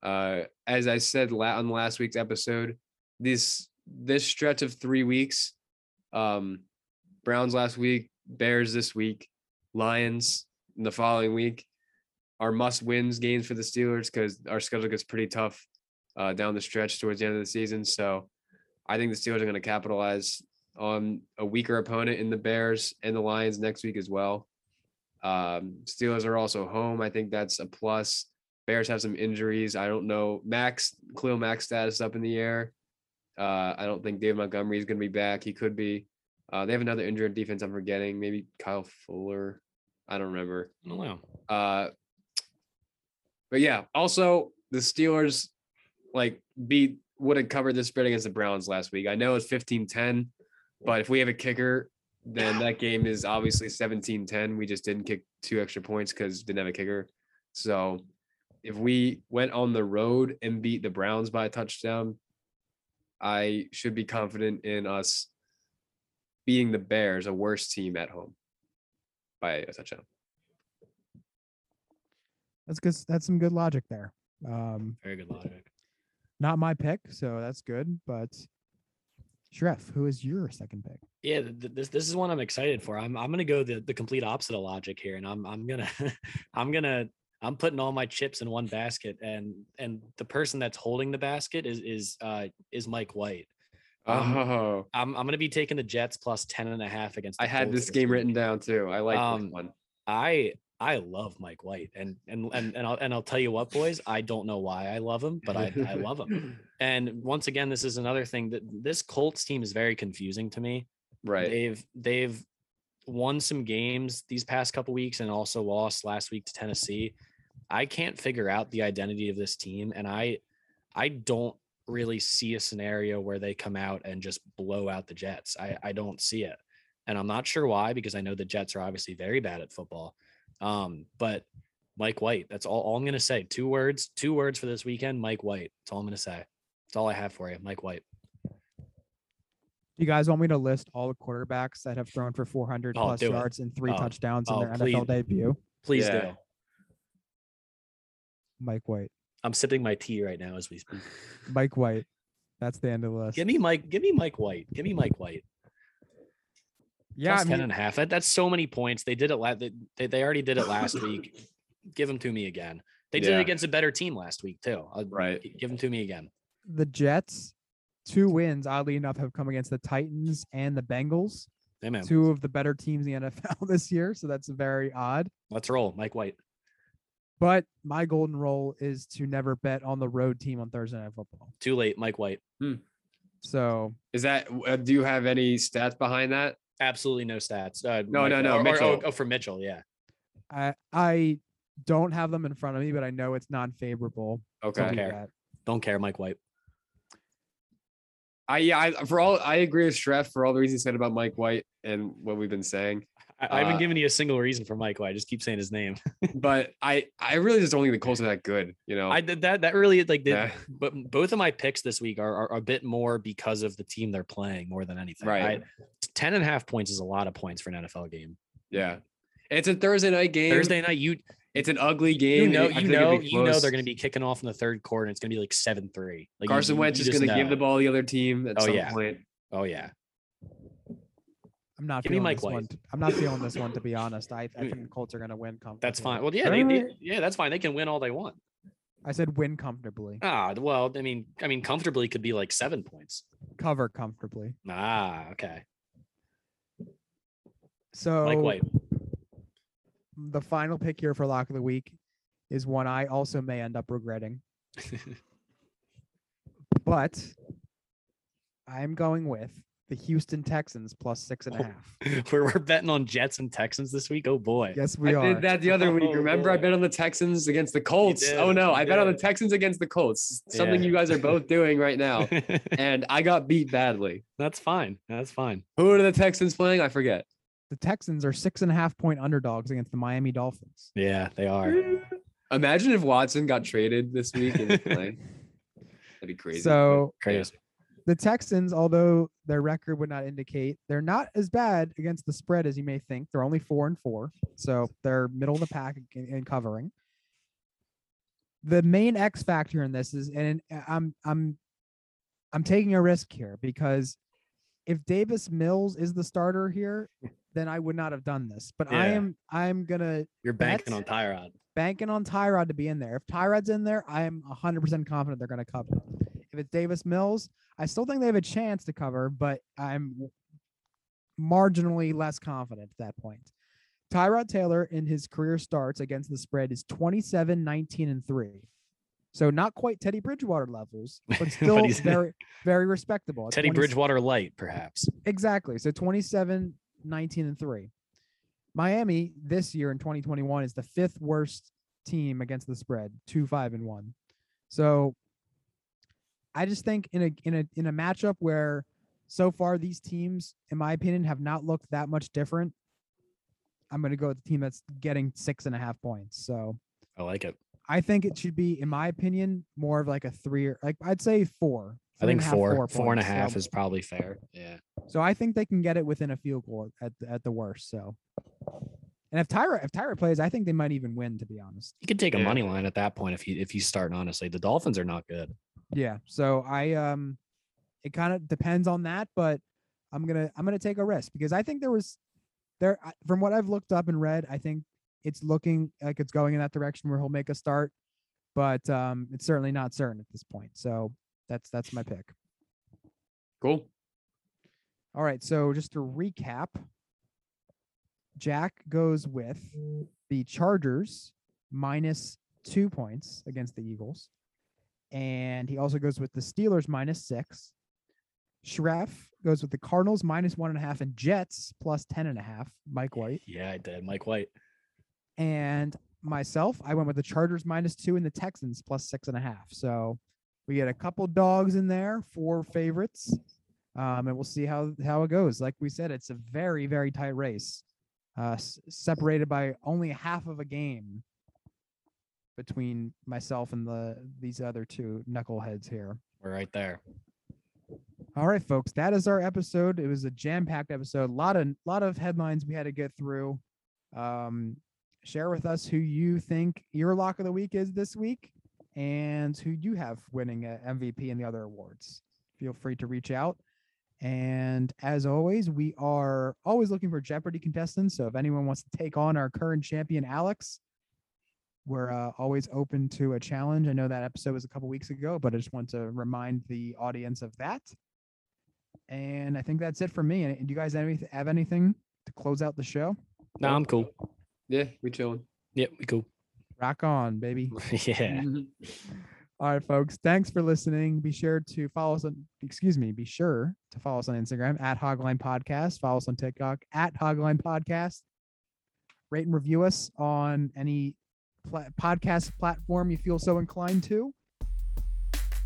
Uh, as I said on last week's episode, this, this stretch of three weeks, um, Browns last week, Bears this week, Lions in the following week, are must wins games for the Steelers because our schedule gets pretty tough uh, down the stretch towards the end of the season. So I think the Steelers are going to capitalize on a weaker opponent in the Bears and the Lions next week as well. Um, Steelers are also home. I think that's a plus. Bears have some injuries. I don't know. Max, Khalil Mack's status up in the air. Uh, I don't think David Montgomery is going to be back. He could be. Uh, they have another injury in defense I'm forgetting. Maybe Kyle Fuller. I don't remember. Oh, wow. Uh, but yeah, also the Steelers like beat would have covered this spread against the Browns last week. I know it's fifteen ten, but if we have a kicker, then that game is obviously seventeen ten. We just didn't kick two extra points because didn't have a kicker. So if we went on the road and beat the Browns by a touchdown, I should be confident in us beating the Bears, a worse team at home, by a touchdown. That's good. That's some good logic there. Um, Very good logic. Not my pick, so that's good. But Shreff, who is your second pick? Yeah, th- this this is one I'm excited for. I'm I'm gonna go the, the complete opposite of logic here, and I'm I'm gonna I'm gonna I'm putting all my chips in one basket, and and the person that's holding the basket is is uh, is Mike White. Um, oh, I'm I'm gonna be taking the Jets plus ten and a half against. The I had this game written down too. I like um, this one. I. I love Mike White, and and and and I'll and I'll tell you what, boys. I don't know why I love him, but I, I love him. And once again, this is another thing that this Colts team is very confusing to me. Right? They've they've won some games these past couple weeks, and also lost last week to Tennessee. I can't figure out the identity of this team, and I I don't really see a scenario where they come out and just blow out the Jets. I I don't see it, and I'm not sure why, because I know the Jets are obviously very bad at football. Um, but Mike White, that's all, all I'm going to say. Two words, two words for this weekend, Mike White. That's all I'm going to say. That's all I have for you, Mike White. You guys want me to list all the quarterbacks that have thrown for four hundred oh, plus yards it. and three oh. touchdowns oh, in their please. N F L debut? Please yeah. do. Mike White. I'm sipping my tea right now as we speak. Mike White. That's the end of the list. Give me Mike, give me Mike White. Give me Mike White. Yeah, Plus I mean, ten and a half. That, that's so many points. They did it last. They they already did it last week. Give them to me again. They did yeah. it against a better team last week too. I'll, right. Give them to me again. The Jets, two wins oddly enough have come against the Titans and the Bengals. Amen. Two of the better teams in the N F L this year. So that's very odd. Let's roll, Mike White. But my golden rule is to never bet on the road team on Thursday Night Football. Too late, Mike White. Hmm. So is that? Uh, do you have any stats behind that? Absolutely no stats. Uh, no, Michael, no, no, no. Oh, oh, for Mitchell, yeah. I I don't have them in front of me, but I know it's non-favorable. Okay, don't care. That. Don't care, Mike White. I yeah, I for all I agree with Shreff for all the reasons said about Mike White and what we've been saying. I, I haven't uh, given you a single reason for Mike White. I just keep saying his name. But I I really just don't think the Colts are that good. You know, I did that that really like. Did, yeah. But both of my picks this week are, are a bit more because of the team they're playing more than anything. Right. I, Ten and a half points is a lot of points for an N F L game. Yeah, it's a Thursday night game. Thursday night, you. It's an ugly game. You know, you know, you know they're going to be kicking off in the third quarter. And it's going to be like seven three. Like Carson you, Wentz you is going to give the ball to the other team at oh, some yeah. point. Oh yeah. I'm not give feeling me Mike this White. One. I'm not feeling this one to be honest. I, I think the Colts are going to win comfortably. That's fine. Well, yeah, they, they, yeah, that's fine. They can win all they want. I said win comfortably. Ah, well, I mean, I mean, comfortably could be like seven points. Cover comfortably. Ah, okay. So Mike White. The final pick here for Lock of the Week is one I also may end up regretting. But I'm going with the Houston Texans plus six and a half. We're, we're betting on Jets and Texans this week. Oh boy. Yes, we I are. I did that the other oh, week. Remember, boy. I bet on the Texans against the Colts. Oh no, you I did. bet on the Texans against the Colts. Something yeah. you guys are both doing right now. And I got beat badly. That's fine. That's fine. Who are the Texans playing? I forget. The Texans are six and a half point underdogs against the Miami Dolphins. Yeah, they are. Imagine if Watson got traded this week. And That'd be crazy. So crazy. The Texans, although their record would not indicate, they're not as bad against the spread as you may think. They're only four and four, so they're middle of the pack in covering. The main X factor in this is, and I'm I'm I'm taking a risk here because if Davis Mills is the starter here, then I would not have done this. But yeah. I am I'm gonna you're banking on Tyrod, banking on Tyrod to be in there. If Tyrod's in there, I'm one hundred percent confident they're gonna cover. If it's Davis Mills, I still think they have a chance to cover, but I'm marginally less confident at that point. Tyrod Taylor in his career starts against the spread is twenty-seven, nineteen, and three. So not quite Teddy Bridgewater levels, but still but very, very respectable. Teddy Bridgewater light, perhaps. Exactly. So twenty-seven, nineteen, and three. Miami this year in twenty twenty-one is the fifth worst team against the spread, two, five, and one. So I just think in a in a in a matchup where so far these teams, in my opinion, have not looked that much different, I'm going to go with the team that's getting six and a half points. So I like it. I think it should be, in my opinion, more of like a three or like I'd say four. I think four, four, four and a half is probably fair. Yeah. So I think they can get it within a field goal at the, at the worst. So, and if Tyra if Tyra plays, I think they might even win. To be honest, you could take a money line at that point if you if you start honestly. The Dolphins are not good. Yeah, so I um, it kind of depends on that, but I'm gonna I'm gonna take a risk because I think there was there from what I've looked up and read, I think it's looking like it's going in that direction where he'll make a start, but um, it's certainly not certain at this point. So that's that's my pick. Cool. All right, so just to recap, Jack goes with the Chargers minus two points against the Eagles. And he also goes with the Steelers minus six. Schreff goes with the Cardinals minus one and a half and Jets plus ten and a half. Mike White. Yeah, I did. Mike White. And myself, I went with the Chargers minus two and the Texans plus six and a half. So we get a couple dogs in there, four favorites. Um, and we'll see how, how it goes. Like we said, it's a very, very tight race, uh, s- separated by only half of a game between myself and the these other two knuckleheads here. We're right there. All right, folks, that is our episode. It was a jam-packed episode. A lot of lot of headlines we had to get through. Um, share with us who you think your lock of the week is this week and who you have winning a M V P and the other awards. Feel free to reach out. And as always, we are always looking for Jeopardy contestants. So if anyone wants to take on our current champion, Alex, we're uh, always open to a challenge. I know that episode was a couple weeks ago, but I just want to remind the audience of that. And I think that's it for me. And do you guys have, any, have anything to close out the show? No, I'm cool. Yeah, we chilling. Yeah, we cool. Rock on, baby. Yeah. All right, folks. Thanks for listening. Be sure to follow us on, excuse me, be sure to follow us on Instagram at Hogline Podcast. Follow us on TikTok at Hogline Podcast. Rate and review us on any podcast platform you feel so inclined to,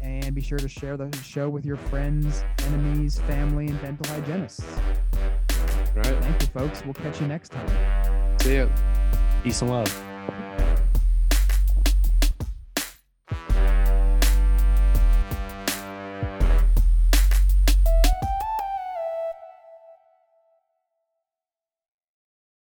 and be sure to share the show with your friends, enemies, family, and dental hygienists. All right, thank you, folks. We'll catch you next time. See you. Peace and love.